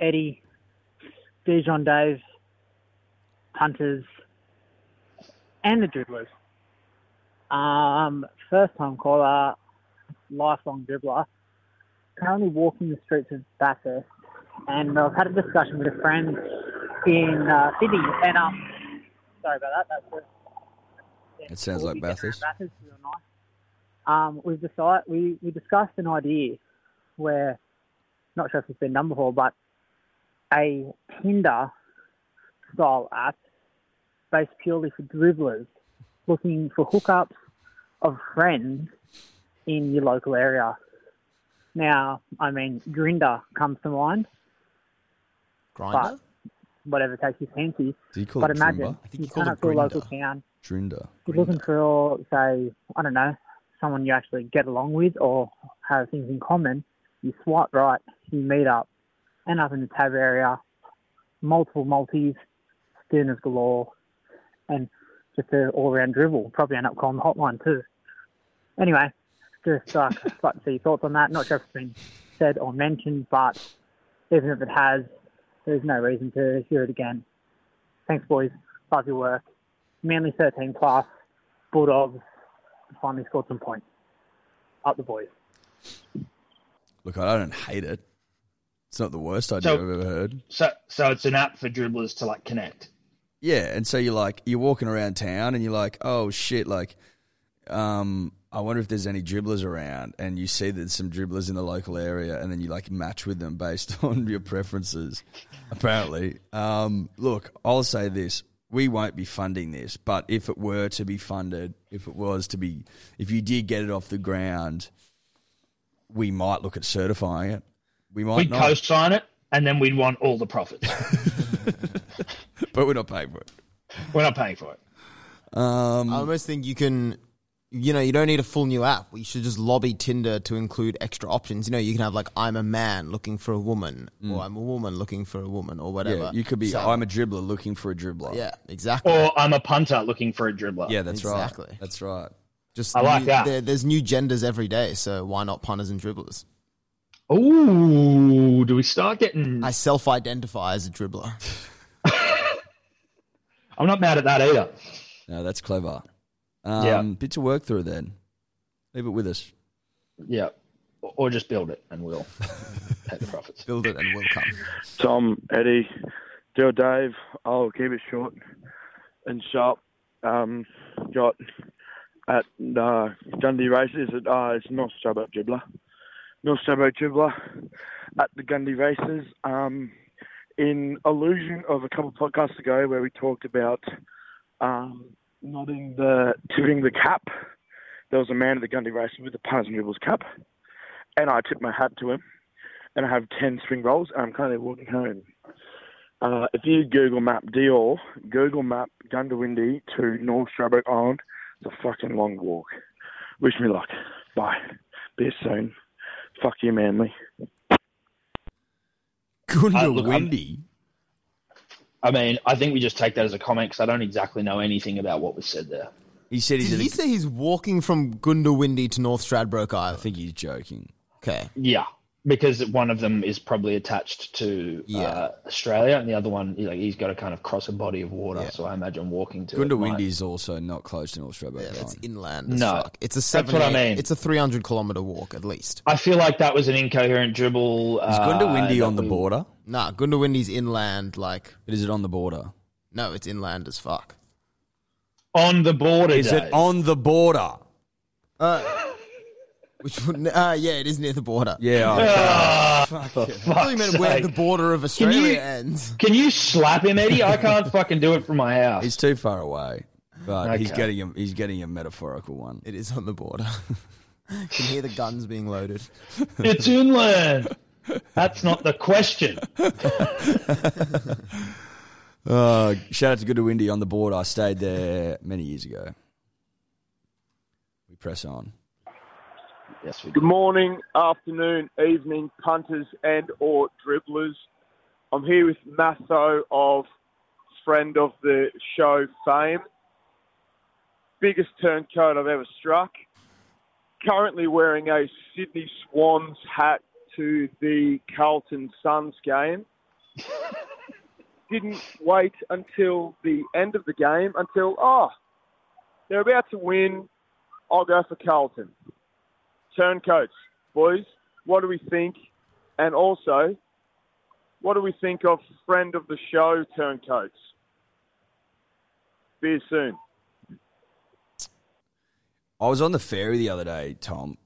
Eddie, Dijon Dave, Hunters, and the Dribblers. First-time caller, lifelong dribbler. Currently walking the streets of Bathurst, and I've had a discussion with a friend in Sydney, and sorry about that. It sounds like Bathurst. Bathurst is nice. We discussed an idea where, not sure if it's been done before, but a Tinder style app based purely for dribblers looking for hookups of friends in your local area. Now, I mean, Grindr comes to mind. Grindr? Whatever takes your fancy. Do you call it Grindr? I think you call it Grindr. Local town. Grindr. You're looking for, say, I don't know, someone you actually get along with or have things in common. You swipe right, you meet up, end up in the tab area, multiple multis, students galore, and just an all-round dribble. Probably end up calling the hotline too. Anyway, just like to see your thoughts on that. Not sure if it's been said or mentioned, but even if it has, there's no reason to hear it again. Thanks, boys. Love your work. Manly 13 plus. Bulldogs finally scored some points. Up the boys. Look, I don't hate it. It's not the worst idea I've ever heard. So it's an app for dribblers to like connect. Yeah, and so you're walking around town and you're like, oh shit, like, I wonder if there's any dribblers around, and you see there's some dribblers in the local area, and then you like match with them based on your preferences, apparently. Look, I'll say this. We won't be funding this, but if it were to be funded, if you did get it off the ground, we might look at certifying it. We'd not co-sign it, and then we'd want all the profits. But we're not paying for it. We're not paying for it. I almost think you can... You know, you don't need a full new app. We should just lobby Tinder to include extra options. You know, you can have like, I'm a man looking for a woman, or I'm a woman looking for a woman, or whatever. Yeah, you could be, I'm a dribbler looking for a dribbler. Yeah, exactly. Or I'm a punter looking for a dribbler. Yeah, that's right. Exactly. That's right. Just I like that. There's new genders every day, so why not punters and dribblers? Ooh, do we start getting... I self-identify as a dribbler. I'm not mad at that either. No, that's clever. Bit to work through then. Leave it with us. Yeah. Or just build it and we'll take the profits. Build it and we'll come. Tom, Eddie, Joe, Dave, I'll keep it short and sharp. Got at Dundee races. It's North Stabo Dribbler at the Dundee races. In allusion of a couple of podcasts ago where we talked about... tipping the cap. There was a man at the Gundy race with the punters and dribblers cap, and I tipped my hat to him, and I have 10 spring rolls, and I'm currently walking home. If you Google Map Gundawindi to North Stradbroke Island, it's a fucking long walk. Wish me luck. Bye. Be here soon. Fuck you, Manly. Gundawindi? I mean, I think we just take that as a comment because I don't exactly know anything about what was said there. He said Did he say he's walking from Gundawindi to North Stradbroke Island? I think he's joking. Okay. Yeah, because one of them is probably attached to Australia, and the other one, he's got to kind of cross a body of water, so I imagine walking to Gundawindi is also not close to North Stradbroke Island. It's inland as fuck. It's a 300-kilometre walk, at least. I feel like that was an incoherent dribble. Is Gundawindi on the border? Nah, Gundawindi's inland, But is it on the border? No, it's inland as fuck. On the border, Is it on the border? It is near the border. Yeah. I thought you meant where the border of Australia ends. Can you slap him, Eddie? I can't fucking do it from my house. He's too far away. But okay. he's getting a metaphorical one. It is on the border. Can hear the guns being loaded. It's inland. That's not the question. Shout out to Goodawindi on the border. I stayed there many years ago. We press on. Yes, we do. Good morning, afternoon, evening, punters and or dribblers. I'm here with Matho of Friend of the Show fame. Biggest turncoat I've ever struck. Currently wearing a Sydney Swans hat to the Carlton Suns game. Didn't wait until the end of the game until, they're about to win. I'll go for Carlton. Turncoats, boys, what do we think? And also, what do we think of Friend of the Show turncoats? See you soon. I was on the ferry the other day, Tom,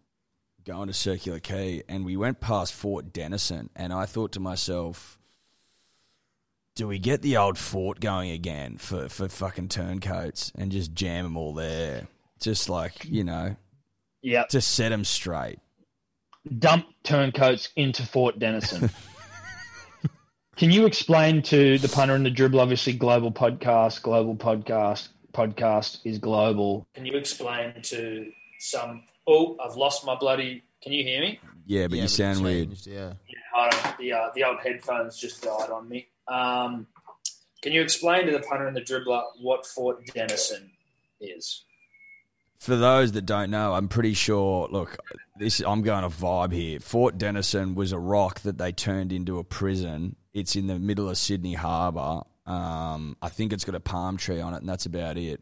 going to Circular Quay, and we went past Fort Denison, and I thought to myself, do we get the old fort going again for fucking turncoats and just jam them all there? Just like, yep. To set them straight. Dump turncoats into Fort Denison. Can you explain to the punter and the dribble, obviously global podcast is global. Can you explain to some... Oh, I've lost my bloody... Can you hear me? Yeah, but you sound changed, weird. Yeah, I don't, the old headphones just died on me. Can you explain to the punter and the dribbler what Fort Denison is? For those that don't know, I'm pretty sure... Look, I'm going off vibe here. Fort Denison was a rock that they turned into a prison. It's in the middle of Sydney Harbour. I think it's got a palm tree on it, and that's about it.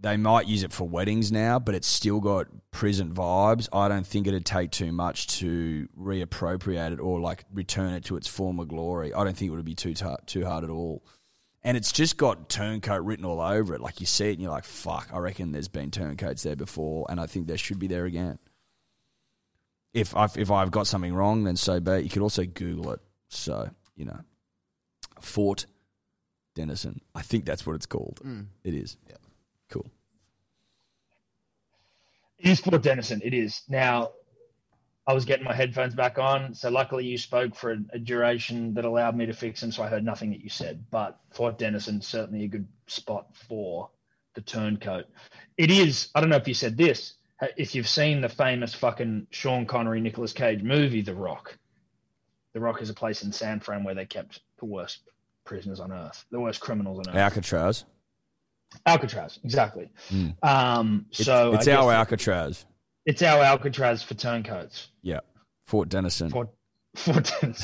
They might use it for weddings now, but it's still got prison vibes. I don't think it'd take too much to reappropriate it or like return it to its former glory. I don't think it would be too hard at all. And it's just got turncoat written all over it. Like you see it and you're like, fuck, I reckon there's been turncoats there before, and I think there should be there again. If I've got something wrong, then so be it. You could also Google it. So, Fort Denison. I think that's what it's called. Mm. It is. Yeah. Cool. It is Fort Denison. It is. Now, I was getting my headphones back on, so luckily you spoke for a duration that allowed me to fix them, so I heard nothing that you said. But Fort Denison, certainly a good spot for the turncoat. It is, I don't know if you said this, if you've seen the famous fucking Sean Connery, Nicolas Cage movie, The Rock. The Rock is a place in San Fran where they kept the worst prisoners on earth, the worst criminals on earth. Alcatraz, exactly. Mm. So it's our Alcatraz. It's our Alcatraz for turncoats. Yeah, Fort Denison. Fort Denison,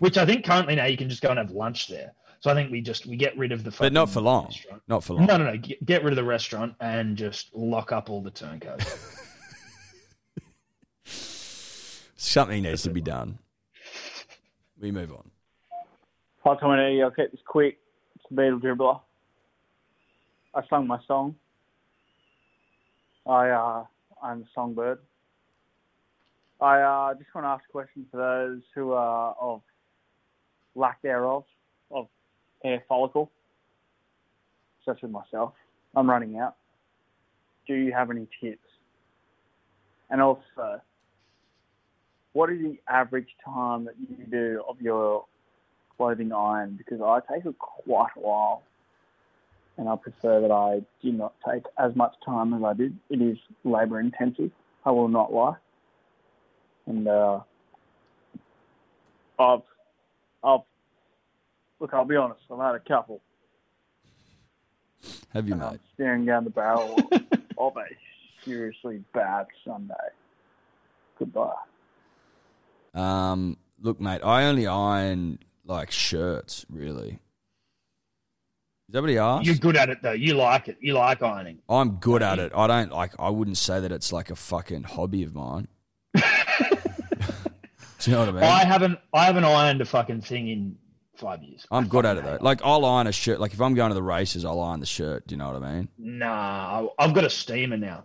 which I think currently now you can just go and have lunch there. So I think we get rid of the fucking restaurant. Not for long. No. Get rid of the restaurant and just lock up all the turncoats. Something needs to be done. We move on. Hi, Tom and E. I'll keep this quick. It's the Beetle Dribbler. I sung my song. I'm a songbird. I just want to ask a question for those who are of lack thereof, of hair follicle, such as myself. I'm running out. Do you have any tips? And also, what is the average time that you do of your clothing iron? Because I take it quite a while, and I prefer that I do not take as much time as I did. It is labour intensive, I will not lie. And I'll be honest, I've had a couple. Have you, mate? I'm staring down the barrel of a seriously bad Sunday. Goodbye. Look, mate, I only iron, like, shirts, really. Is that what he asked? You're good at it, though. You like it. You like ironing. I'm good at it. I wouldn't say that it's like a fucking hobby of mine. Do you know what I mean? I haven't ironed a fucking thing in 5 years. I'm good at it, though. Like, I'll iron a shirt. Like, if I'm going to the races, I'll iron the shirt. Do you know what I mean? Nah, I've got a steamer now.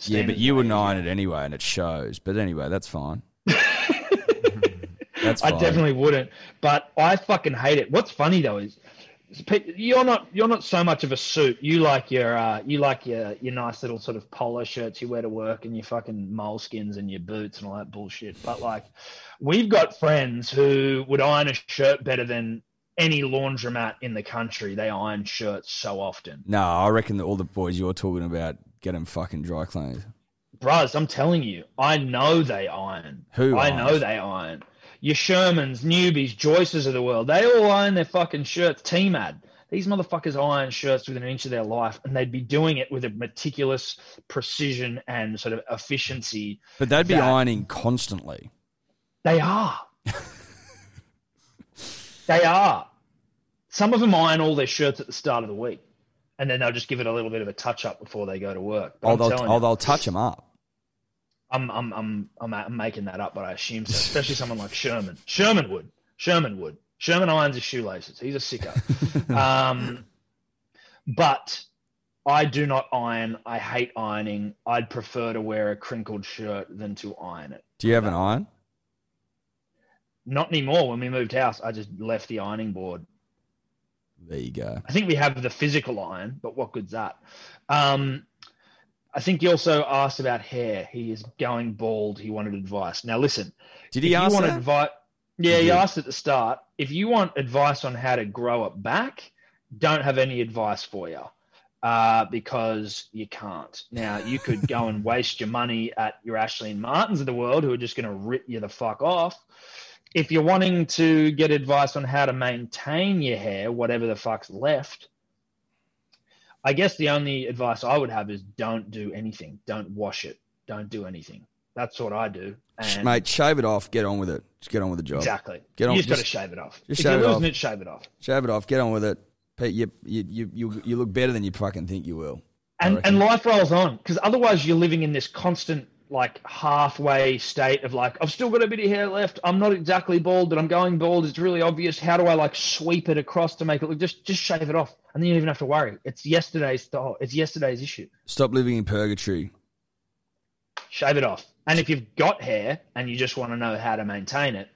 Yeah, but you wouldn't iron it anyway, and it shows. But anyway, that's fine. I definitely wouldn't, but I fucking hate it. What's funny, though, is Pete, you're not so much of a suit. You like your nice little sort of polo shirts you wear to work and your fucking moleskins and your boots and all that bullshit. But like, we've got friends who would iron a shirt better than any laundromat in the country. They iron shirts so often. No, I reckon that all the boys you're talking about get them fucking dry cleaned. Bros, I'm telling you, I know they iron. Who? I know they iron. Your Shermans, Newbies, Joyces of the world, they all iron their fucking shirts. T-Mad. These motherfuckers iron shirts within an inch of their life, and they'd be doing it with a meticulous precision and sort of efficiency. But they'd be ironing constantly. They are. They are. Some of them iron all their shirts at the start of the week, and then they'll just give it a little bit of a touch-up before they go to work. But they'll touch them up. I'm making that up, but I assume so. Especially someone like Sherman. Sherman would. Sherman irons his shoelaces. He's a sicko. But I do not iron. I hate ironing. I'd prefer to wear a crinkled shirt than to iron it. Do you have an iron? Not anymore. When we moved house, I just left the ironing board. There you go. I think we have the physical iron, but what good's that? I think he also asked about hair. He is going bald. He wanted advice. Now, listen. Did he ask that? Yeah, he asked at the start. If you want advice on how to grow it back, don't have any advice for you because you can't. Now, you could go and waste your money at your Ashley and Martins of the world who are just going to rip you the fuck off. If you're wanting to get advice on how to maintain your hair, whatever the fuck's left, I guess the only advice I would have is don't do anything. Don't wash it. Don't do anything. That's what I do. And mate, shave it off. Get on with it. Just get on with the job. Exactly. You just got to shave it off. If you're losing it, shave it off. Shave it off. Get on with it. Pete, you look better than you fucking think you will. And life rolls on, because otherwise you're living in this constant like halfway state of like, I've still got a bit of hair left. I'm not exactly bald, but I'm going bald. It's really obvious. How do I like sweep it across to make it look? Just shave it off. And then you don't even have to worry. It's yesterday's issue. Stop living in purgatory. Shave it off. And if you've got hair and you just want to know how to maintain it,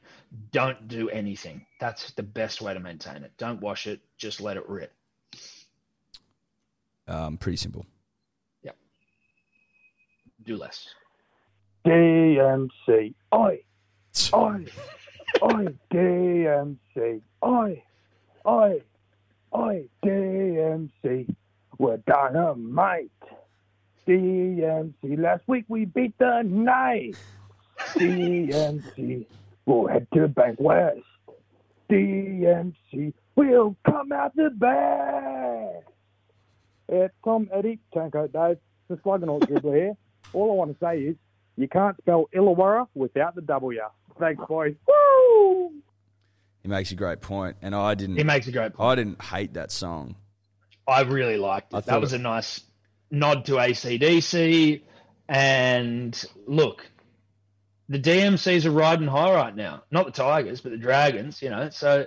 don't do anything. That's the best way to maintain it. Don't wash it. Just let it rip. Pretty simple. Yep. Do less. DMC. I. DMC. I. DMC. We're dynamite. DMC. Last week we beat the night. DMC. We'll head to the Bank West. DMC. We'll come out the best. It's Tom, Eddie, Tanko, Dave. The Sluggernaut Dribbler here. All I want to say is, you can't spell Illawarra without the W. Thanks, boys. Woo! He makes a great point, and I didn't. He makes a great point. I didn't hate that song. I really liked it. That was a nice nod to AC/DC. And look, the DMCs are riding high right now. Not the Tigers, but the Dragons. You know, so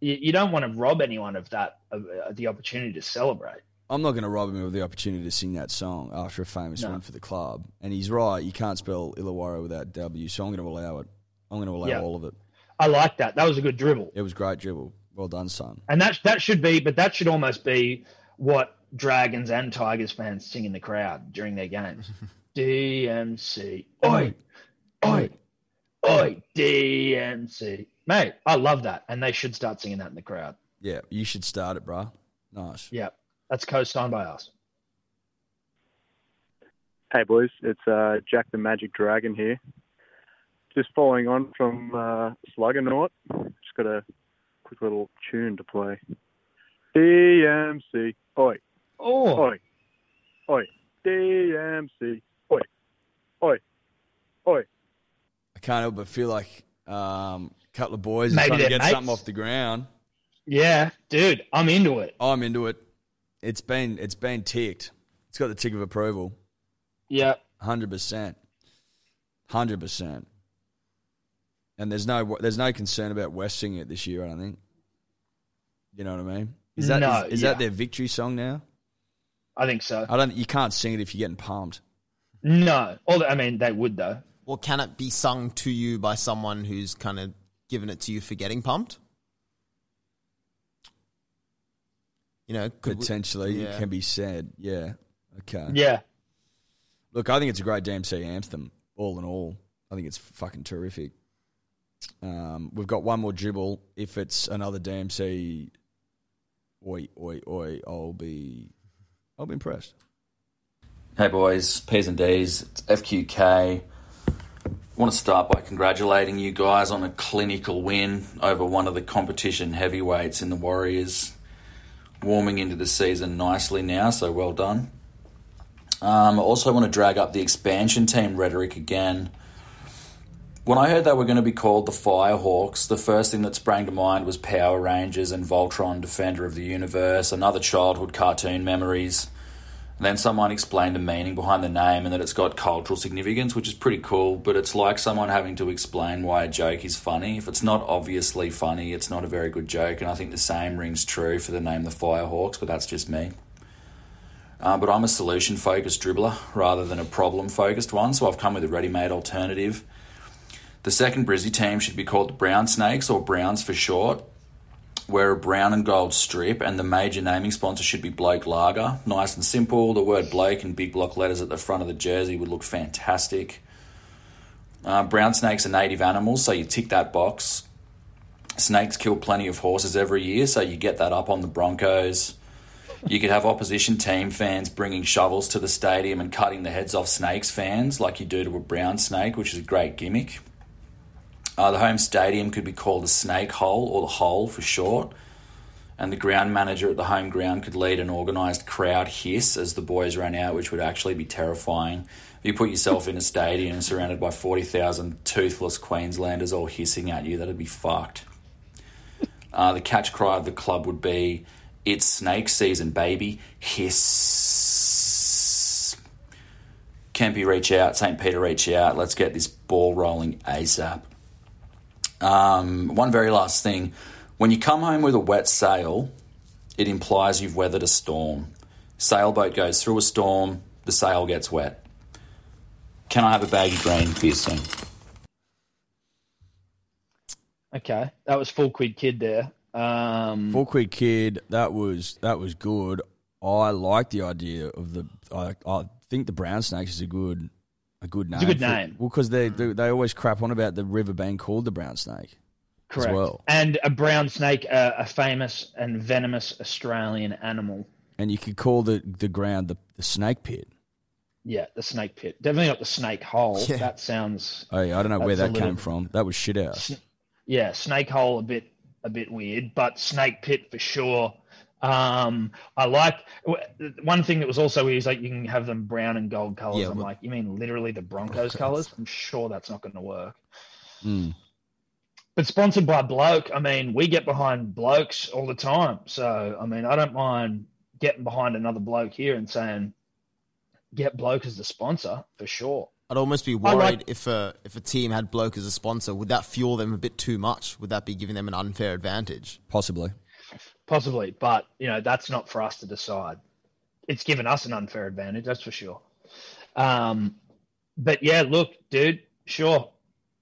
you don't want to rob anyone of that of the opportunity to celebrate. I'm not going to rob him of the opportunity to sing that song after a famous win for the club. And he's right. You can't spell Illawarra without W, so I'm going to allow it. I'm going to allow all of it. I like that. That was a good dribble. It was great dribble. Well done, son. And that should almost be what Dragons and Tigers fans sing in the crowd during their games. DMC. Oi, oi, oi, DMC. Mate, I love that. And they should start singing that in the crowd. Yeah, you should start it, bro. Nice. Yeah. That's co-signed by us. Hey, boys. It's Jack the Magic Dragon here. Just following on from Sluggernaut. Just got a quick little tune to play. DMC. Oi. Oh. Oi. Oi. DMC. Oi. Oi. Oi. I can't help but feel like a couple of boys are trying to get something off the ground. Yeah, dude. I'm into it. It's been ticked. It's got the tick of approval. Yeah. 100%. 100%. And there's no concern about West singing it this year, I don't think. You know what I mean? Is that their victory song now? I think so. You can't sing it if you're getting pumped. No. They would though. Well, can it be sung to you by someone who's kind of given it to you for getting pumped? You know, potentially it can be said. Yeah. Okay. Yeah. Look, I think it's a great DMC anthem, all in all. I think it's fucking terrific. We've got one more dribble. If it's another DMC, oi, I'll be impressed. Hey boys, P's and D's, it's FQK. I want to start by congratulating you guys on a clinical win over one of the competition heavyweights in the Warriors. Warming into the season nicely now, so well done. I also want to drag up the expansion team rhetoric again. When I heard they were going to be called the Firehawks, the first thing that sprang to mind was Power Rangers and Voltron, Defender of the Universe, another childhood cartoon memories. Then someone explained the meaning behind the name and that it's got cultural significance, which is pretty cool, but it's like someone having to explain why a joke is funny. If it's not obviously funny, it's not a very good joke, and I think the same rings true for the name the Firehawks, but that's just me. But I'm a solution-focused dribbler rather than a problem-focused one, so I've come with a ready-made alternative. The second Brizzy team should be called the Brown Snakes, or Browns for short. Wear a brown and gold strip, and the major naming sponsor should be Bloke Lager. Nice and simple. The word bloke in big block letters at the front of the jersey would look fantastic. Brown snakes are native animals, so you tick that box. Snakes kill plenty of horses every year, so you get that up on the Broncos. You could have opposition team fans bringing shovels to the stadium and cutting the heads off snakes fans like you do to a brown snake, which is a great gimmick. The home stadium could be called the Snake Hole, or the Hole for short, and the ground manager at the home ground could lead an organised crowd hiss as the boys ran out, which would actually be terrifying. If you put yourself in a stadium surrounded by 40,000 toothless Queenslanders all hissing at you, that'd be fucked. The catch cry of the club would be, "It's snake season, baby, hiss." Kempy reach out, St. Peter reach out, let's get this ball rolling ASAP. One very last thing. When you come home with a wet sail, it implies you've weathered a storm. Sailboat goes through a storm, the sail gets wet. Can I have a baggy green for you soon? Okay, that was $4 there. $4 that was good. I like the idea of the. I think the Brown Snakes is a good name. It's a good name. Well, because they always crap on about the river being called the brown snake. Correct. As well. And a brown snake, a famous and venomous Australian animal. And you could call the ground the snake pit. Yeah, the snake pit. Definitely not the snake hole. Yeah. That sounds... Oh, yeah, I don't know where that came from. That was shit out. Yeah, snake hole a bit weird, but snake pit for sure. I like one thing that was also weird is like you can have them brown and gold colors. Yeah, I'm like, you mean literally the Broncos colors? I'm sure that's not going to work. Mm. But sponsored by Bloke, I mean, we get behind blokes all the time. So, I mean, I don't mind getting behind another bloke here and saying, get Bloke as the sponsor for sure. I'd almost be worried if a team had Bloke as a sponsor, would that fuel them a bit too much? Would that be giving them an unfair advantage? Possibly, but you know that's not for us to decide. It's given us an unfair advantage, that's for sure. But yeah, look, dude, sure,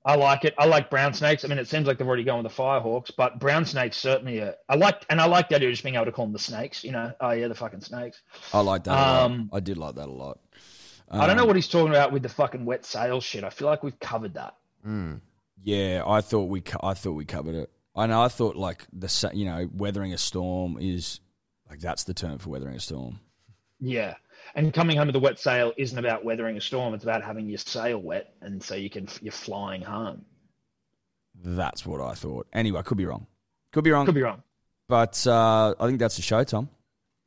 I like it. I like brown snakes. I mean, it seems like they've already gone with the Firehawks, but brown snakes certainly. I like the idea of just being able to call them the snakes. You know, oh yeah, the fucking snakes. I like that. A lot. I did like that a lot. I don't know what he's talking about with the fucking wet sail shit. I feel like we've covered that. Yeah, I thought we covered it. I know. I thought like weathering a storm is like that's the term for weathering a storm. Yeah, and coming home with a wet sail isn't about weathering a storm. It's about having your sail wet, and so you're flying home. That's what I thought. Anyway, I could be wrong. But I think that's the show, Tom.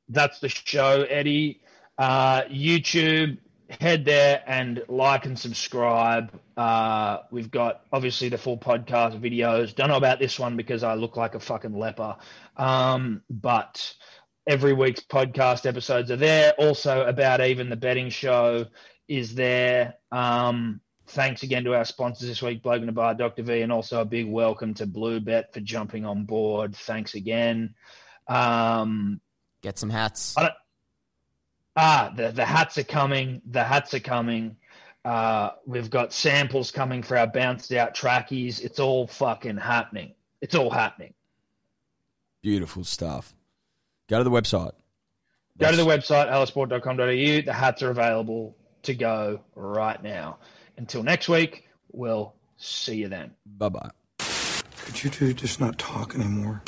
That's the show, Eddie. YouTube. Head there and like and subscribe. We've got, obviously, the full podcast videos. Don't know about this one because I look like a fucking leper. But every week's podcast episodes are there. Also, About Even, the betting show, is there. Thanks again to our sponsors this week, Bloke in a Bar, Dr. V, and also a big welcome to Blue Bet for jumping on board. Thanks again. Get some hats. The hats are coming. We've got samples coming for our bounced-out trackies. It's all fucking happening. Beautiful stuff. Go to the website. Go to the website, alisport.com.au. The hats are available to go right now. Until next week, we'll see you then. Bye-bye. Could you two just not talk anymore?